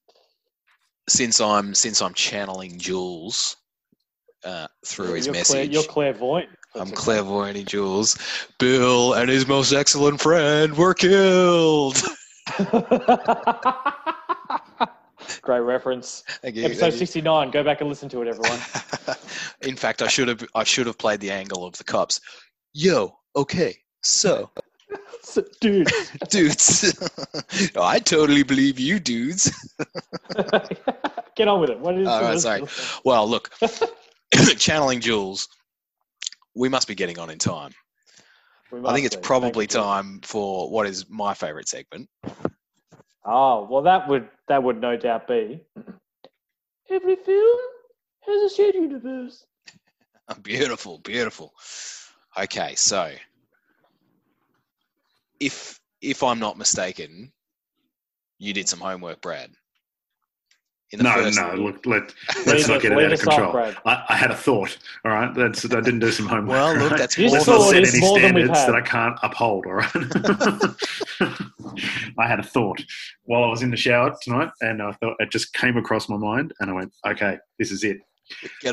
Since I'm channeling Jules through his message. You're clairvoyant. I'm clairvoyant, Jules. Bill and his most excellent friend were killed. Great reference. Thank you. Episode 69. Go back and listen to it, everyone. In fact, I should have played the angle of the cops. Yo, okay, so. Dudes. No, I totally believe you, dudes. Get on with it. Sorry. Well, look, channeling Jules, we must be getting on in time. I think it's probably time for what is my favourite segment. Oh, well, that would no doubt be every film There's a shared universe. Beautiful, beautiful. Okay, so if I'm not mistaken, you did some homework, Brad. Let's not get it out of control. I had a thought. All right, I didn't do some homework. Well, look, that's right? Thought set any standards that I can't uphold. All right, I had a thought while I was in the shower tonight, and I thought it just came across my mind, and I went, "Okay, this is it."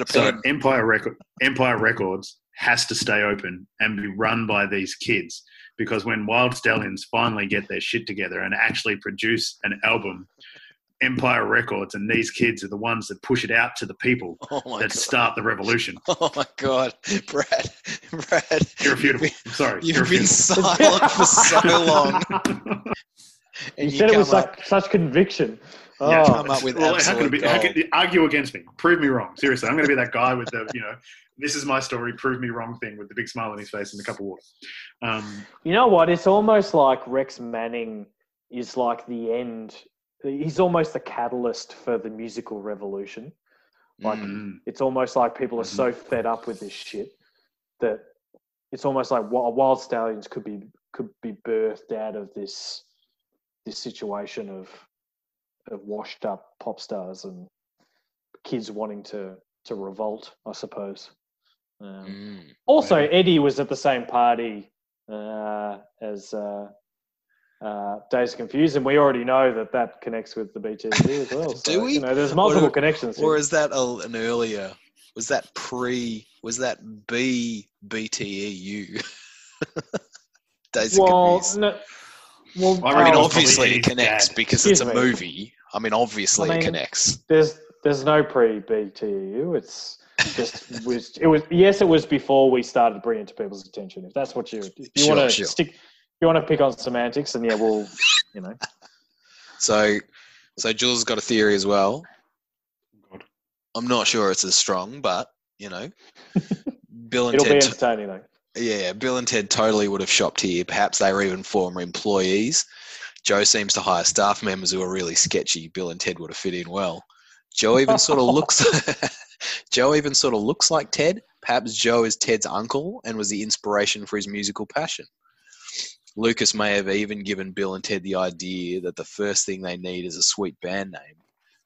So Empire Records has to stay open and be run by these kids, because when Wild Stallions finally get their shit together and actually produce an album, Empire Records and these kids are the ones that push it out to the people start the revolution. Oh my God, Brad, irrefutable. You've been silent for so long. And you said it with such conviction. Yeah, come up with how can argue against me? Prove me wrong. Seriously, I'm going to be that guy with the, this is my story, prove me wrong thing with the big smile on his face and the cup of water. You know what? It's almost like Rex Manning is like the end. He's almost the catalyst for the musical revolution. Like it's almost like people are so fed up with this shit that it's almost like Wild Stallions could be birthed out of this situation of washed up pop stars and kids wanting to revolt, I suppose. Also, Eddie was at the same party as Dazed and Confused, and we already know that connects with the BTG as well. So, do we? There's multiple connections. Or is that an earlier? Was that pre? Was that BTEU? Dazed and Confused. No. Well, I mean, obviously it connects because it's a movie. It connects. There's no pre-BTU. It's just it was before we started bringing it to people's attention. If that's what you want to stick, you want to pick on semantics, and we'll. So Jules has got a theory as well. I'm not sure it's as strong, but Bill and Ted. It'll be entertaining though. Yeah, Bill and Ted totally would have shopped here. Perhaps they were even former employees. Joe seems to hire staff members who are really sketchy. Bill and Ted would have fit in well. Joe even sort of looks like Ted. Perhaps Joe is Ted's uncle and was the inspiration for his musical passion. Lucas may have even given Bill and Ted the idea that the first thing they need is a sweet band name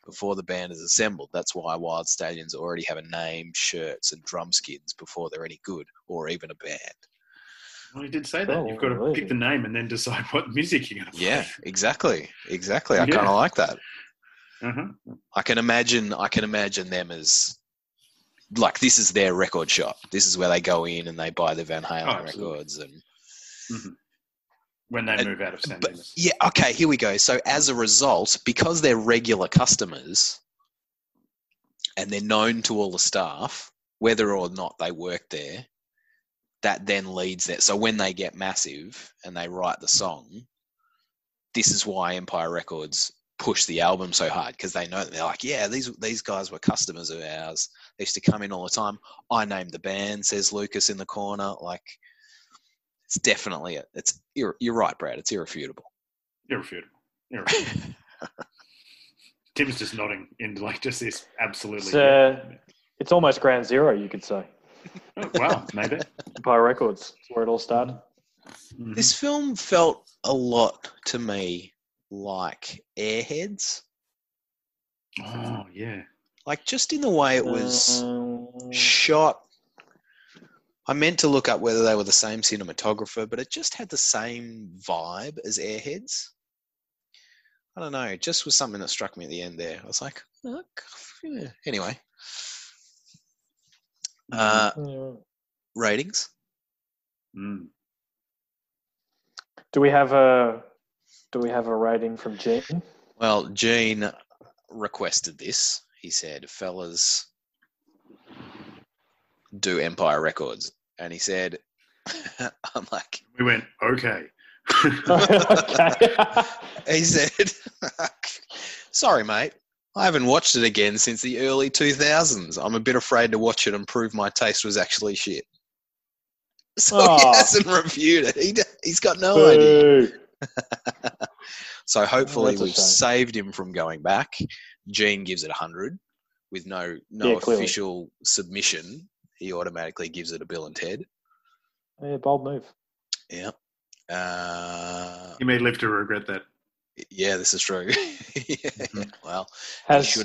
before the band is assembled. That's why Wild Stallions already have a name, shirts, and drum skins before they're any good or even a band. Well, you did say that. You've got to pick the name and then decide what music you're going to play. Yeah, exactly. I kind of like that. I can imagine them as, like, this is their record shop. This is where they go in and they buy the Van Halen records. And when they move out of San Dimas. Yeah, okay, here we go. So as a result, because they're regular customers and they're known to all the staff, whether or not they work there, that then leads there. So when they get massive and they write the song, this is why Empire Records push the album so hard, because they know that they're like, yeah, these guys were customers of ours. They used to come in all the time. I named the band, says Lucas in the corner, like... It's definitely it. You're right, Brad. It's irrefutable. Tim's just nodding in like just this absolutely. It's almost ground zero, you could say. Oh, wow, maybe. Empire Records, where it all started. Mm-hmm. This film felt a lot to me like Airheads. Oh yeah. Like just in the way it was shot. I meant to look up whether they were the same cinematographer, but it just had the same vibe as Airheads. I don't know. It just was something that struck me at the end there. I was like, look. Yeah. Anyway. Ratings? Do we have a rating from Gene? Well, Gene requested this. He said, fellas, do Empire Records. And he said, I'm like... We went, okay. He said, sorry, mate. I haven't watched it again since the early 2000s. I'm a bit afraid to watch it and prove my taste was actually shit. So he hasn't reviewed it. He's got no idea. So hopefully we've saved him from going back. Gene gives it 100. with no official submission, he automatically gives it a Bill and Ted. Yeah, bold move. Yeah. He may live to regret that. Yeah, this is true. Yeah. Well, has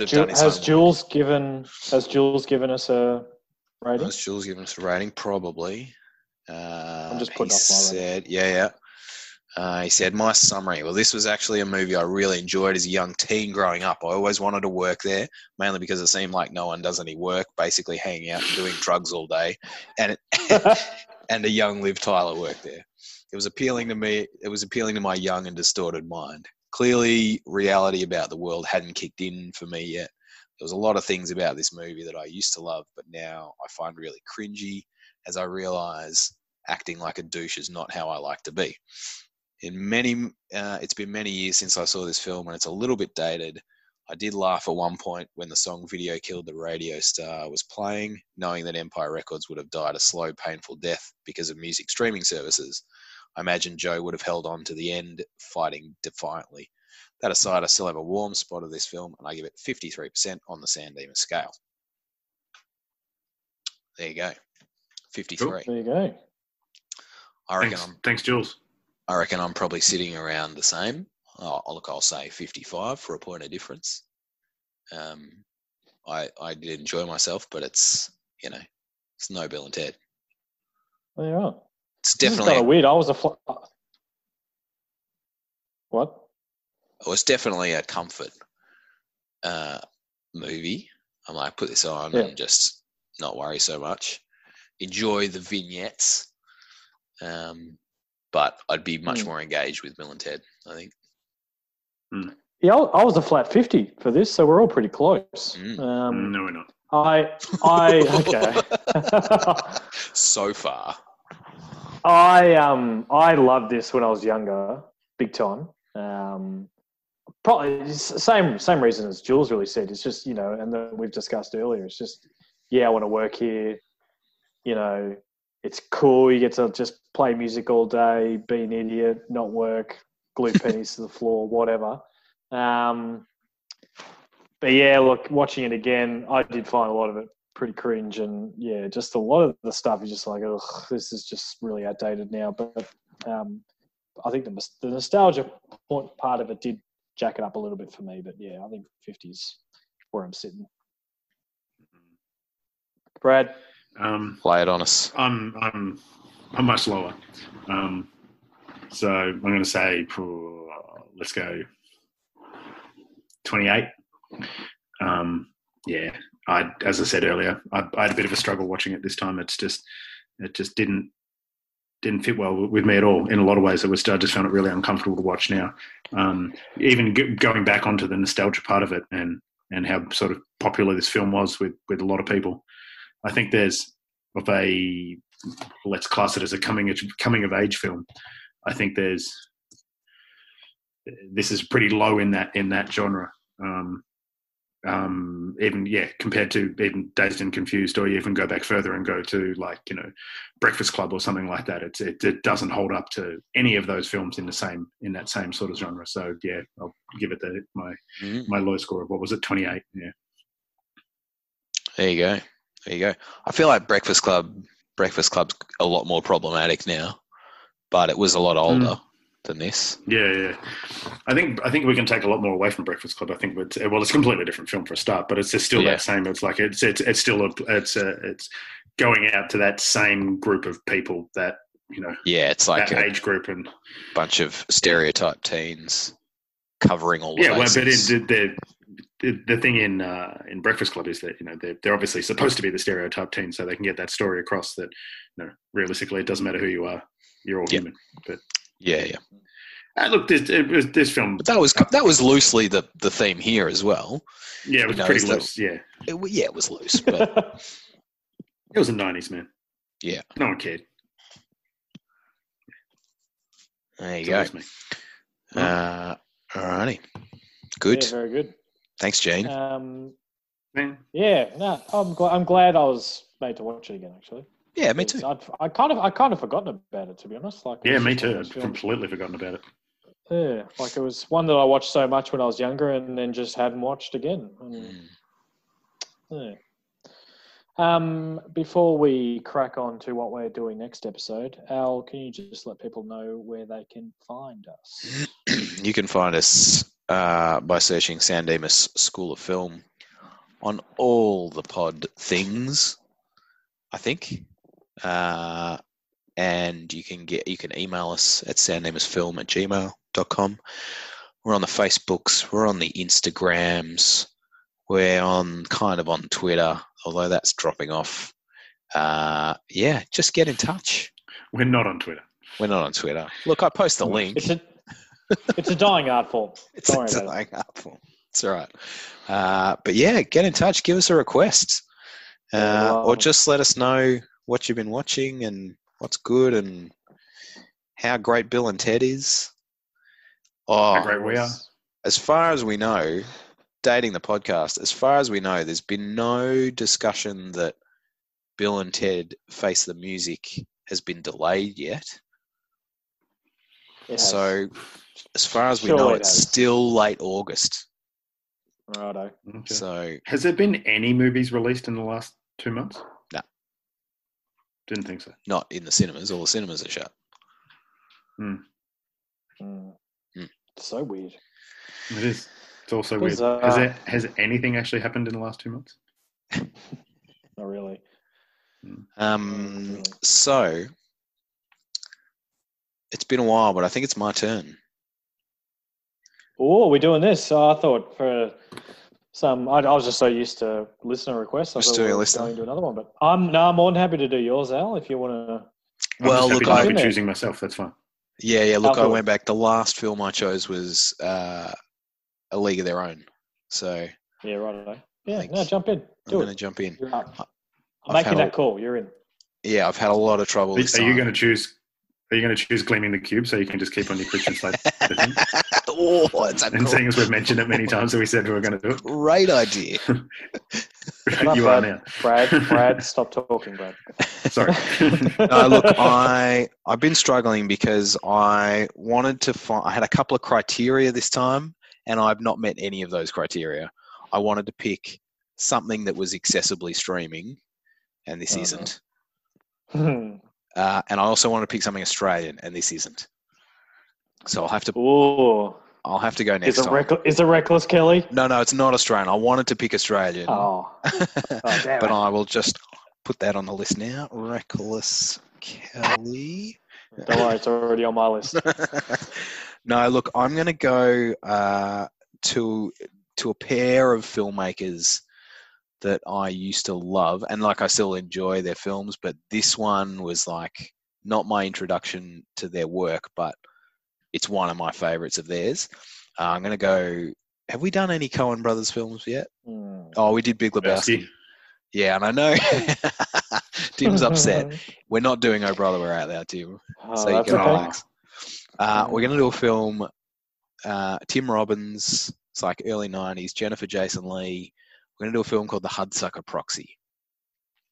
Jules given us a rating? Has Jules given us a rating? Probably. I'm just putting off my rating. Yeah. He said, my summary. Well, this was actually a movie I really enjoyed as a young teen growing up. I always wanted to work there, mainly because it seemed like no one does any work, basically hanging out and doing drugs all day. And a young Liv Tyler worked there. It was appealing to me. It was appealing to my young and distorted mind. Clearly, reality about the world hadn't kicked in for me yet. There was a lot of things about this movie that I used to love, but now I find really cringy as I realise acting like a douche is not how I like to be. It's been many years since I saw this film, and it's a little bit dated. I did laugh at one point when the song Video Killed the Radio Star was playing, knowing that Empire Records would have died a slow, painful death because of music streaming services. I imagine Joe would have held on to the end, fighting defiantly. That aside, I still have a warm spot of this film, and I give it 53% on the San Dimas scale. There you go. 53. Cool. There you go. Thanks, Jules. I reckon I'm probably sitting around the same. I'll say 55 for a point of difference. I did enjoy myself, but it's no Bill and Ted. Well, you're right. It's definitely kind of weird. What? It was definitely a comfort movie. I'm like, put this on and just not worry so much. Enjoy the vignettes. But I'd be much more engaged with Bill and Ted, I think. Mm. Yeah, I was a flat 50 for this, so we're all pretty close. Mm. No, we're not. Okay. So far. I loved this when I was younger, big time. Probably same reason as Jules really said. It's just, and then we've discussed earlier. It's just, I want to work here. It's cool. You get to just play music all day, be an idiot, not work, glue pennies to the floor, whatever. But yeah, look, watching it again, I did find a lot of it pretty cringe, and just a lot of the stuff is just like, ugh, this is just really outdated now. But I think the nostalgia part of it did jack it up a little bit for me. But yeah, I think 50s where I'm sitting. Brad. Play it on us. I'm much lower. So I'm going to say, let's go 28. As I said earlier, I had a bit of a struggle watching it this time. It just didn't fit well with me at all. In a lot of ways, I just found it really uncomfortable to watch now. Even going back onto the nostalgia part of it and how sort of popular this film was with a lot of people. I think there's let's class it as a coming of age film. I think this is pretty low in that genre. Compared to even Dazed and Confused, or you even go back further and go to Breakfast Club or something like that. It doesn't hold up to any of those films in that same sort of genre. So yeah, I'll give it my low score of 28. Yeah. There you go. I feel like Breakfast Club's a lot more problematic now, but it was a lot older than this. Yeah. I think we can take a lot more away from Breakfast Club. I think it's a completely different film for a start, but it's just still that same. It's like it's still it's going out to that same group of people that it's like that age group and bunch of stereotyped teens covering all bases. Well, but the thing in Breakfast Club is that they're obviously supposed to be the stereotype team, so they can get that story across that realistically it doesn't matter who you are, you're all human. But look, this film. But that was loosely the theme here as well. Yeah, it was pretty loose. It was loose, but it was the 90s, man. Yeah, no one cared. There you go. Alrighty, good. Yeah, very good. Thanks, Gene. I'm glad I was made to watch it again. Actually, yeah, me too. I kind of forgotten about it, to be honest. Me too. I've completely forgotten about it. Yeah, it was one that I watched so much when I was younger, and then just hadn't watched again. And Yeah. Before we crack on to what we're doing next episode, Al, can you just let people know where they can find us? You can find us by searching San Dimas School of Film on all the pod things, I think. And you can email us at sandimasfilm@gmail.com. We're on the Facebooks, we're on the Instagrams, we're on kind of on Twitter, although that's dropping off. Yeah, just get in touch. We're not on Twitter. We're not on Twitter. Look, I post the link. It's a dying art form. Don't worry about it. It's all right. But yeah, get in touch. Give us a request. Or just let us know what you've been watching and what's good and how great Bill and Ted is. Oh, how great we are. As far as we know, dating the podcast, as far as we know, there's been no discussion that Bill and Ted Face the Music has been delayed yet. So as far as we know, it's still late August. Righto. Okay. So, has there been any movies released in the last 2 months? No. Didn't think so. Not in the cinemas. All the cinemas are shut. So weird. It is. It's also weird. Has anything actually happened in the last 2 months? Not really. So, it's been a while, but I think it's my turn. Oh, we're doing this. I thought for some, I was just so used to listener requests. I was going to another one, but I'm more than happy to do yours, Al. If you want to, I'll be choosing myself. That's fine. Yeah. Look, I went back. The last film I chose was A League of Their Own. So yeah, right. Yeah, no, jump in. I'm going to jump in. I'm making that call. You're in. Yeah, I've had a lot of trouble. Are you going to choose Gleaming the Cube so you can just keep on your Christian slate? Seeing as we've mentioned it many times, so we said we were going to do it. Great idea. Brad, stop talking, Brad. Sorry. No, look, I've been struggling because I wanted to find... I had a couple of criteria this time, and I've not met any of those criteria. I wanted to pick something that was accessibly streaming, and this isn't. And I also want to pick something Australian, and this isn't. So I'll have to go next time. Is it Reckless Kelly? No, it's not Australian. I wanted to pick Australian. But I will just put that on the list now. Reckless Kelly. Don't worry, it's already on my list. No, look, I'm going to go to a pair of filmmakers that I used to love, and like I still enjoy their films, but this one was like not my introduction to their work, but it's one of my favourites of theirs. I'm going to go. Have we done any Coen Brothers films yet? Oh, we did Big Lebowski. Yeah, and I know Tim's upset. We're not doing Oh Brother, We're Out There, Tim. So you can relax. We're going to do a film. Tim Robbins. It's like early '90s. Jennifer Jason Leigh. We're going to do a film called The Hudsucker Proxy.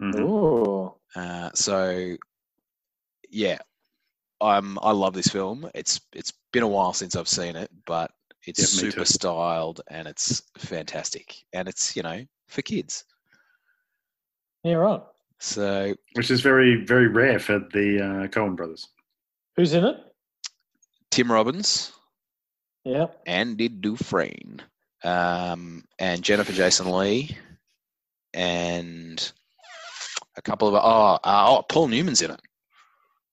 So, yeah, I love this film. It's been a while since I've seen it, but it's super styled and it's fantastic. And it's, for kids. Yeah, right. So, which is very, very rare for the Coen brothers. Who's in it? Tim Robbins. Yeah. Andy Dufresne. And Jennifer Jason Leigh and a couple of Paul Newman's in it.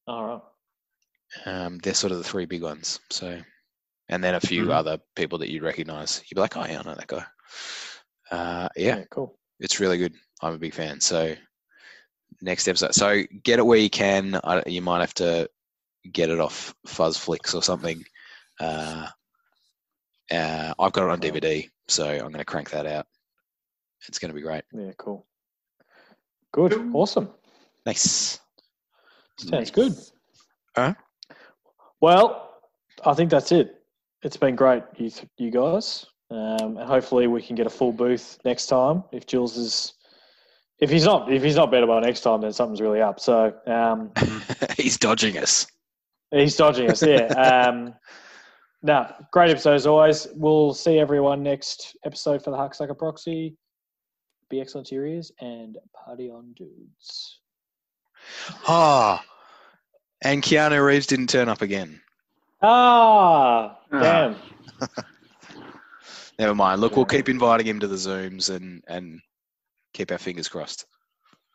All right. They're sort of the three big ones. So, and then a few other people that you recognise. You'd be like, oh yeah, I know that guy. Yeah, cool. It's really good. I'm a big fan. So, next episode. So get it where you can. You might have to get it off Fuzz Flicks or something. I've got it on DVD, so I'm going to crank that out. It's going to be great. Yeah, cool. Good. Awesome. Nice. Sounds good. All right. Well, I think that's it. It's been great, you guys. And hopefully we can get a full booth next time. If Jules is... If he's not better by next time, then something's really up. So He's dodging us, yeah. No, great episode as always. We'll see everyone next episode for the Hucksucker Proxy. Be Excellent to Your Ears, and Party On Dudes. Ah, and Keanu Reeves didn't turn up again. Ah, damn. Never mind. Look, we'll keep inviting him to the Zooms and keep our fingers crossed.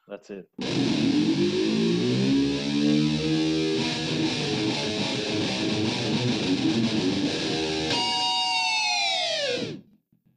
That's it.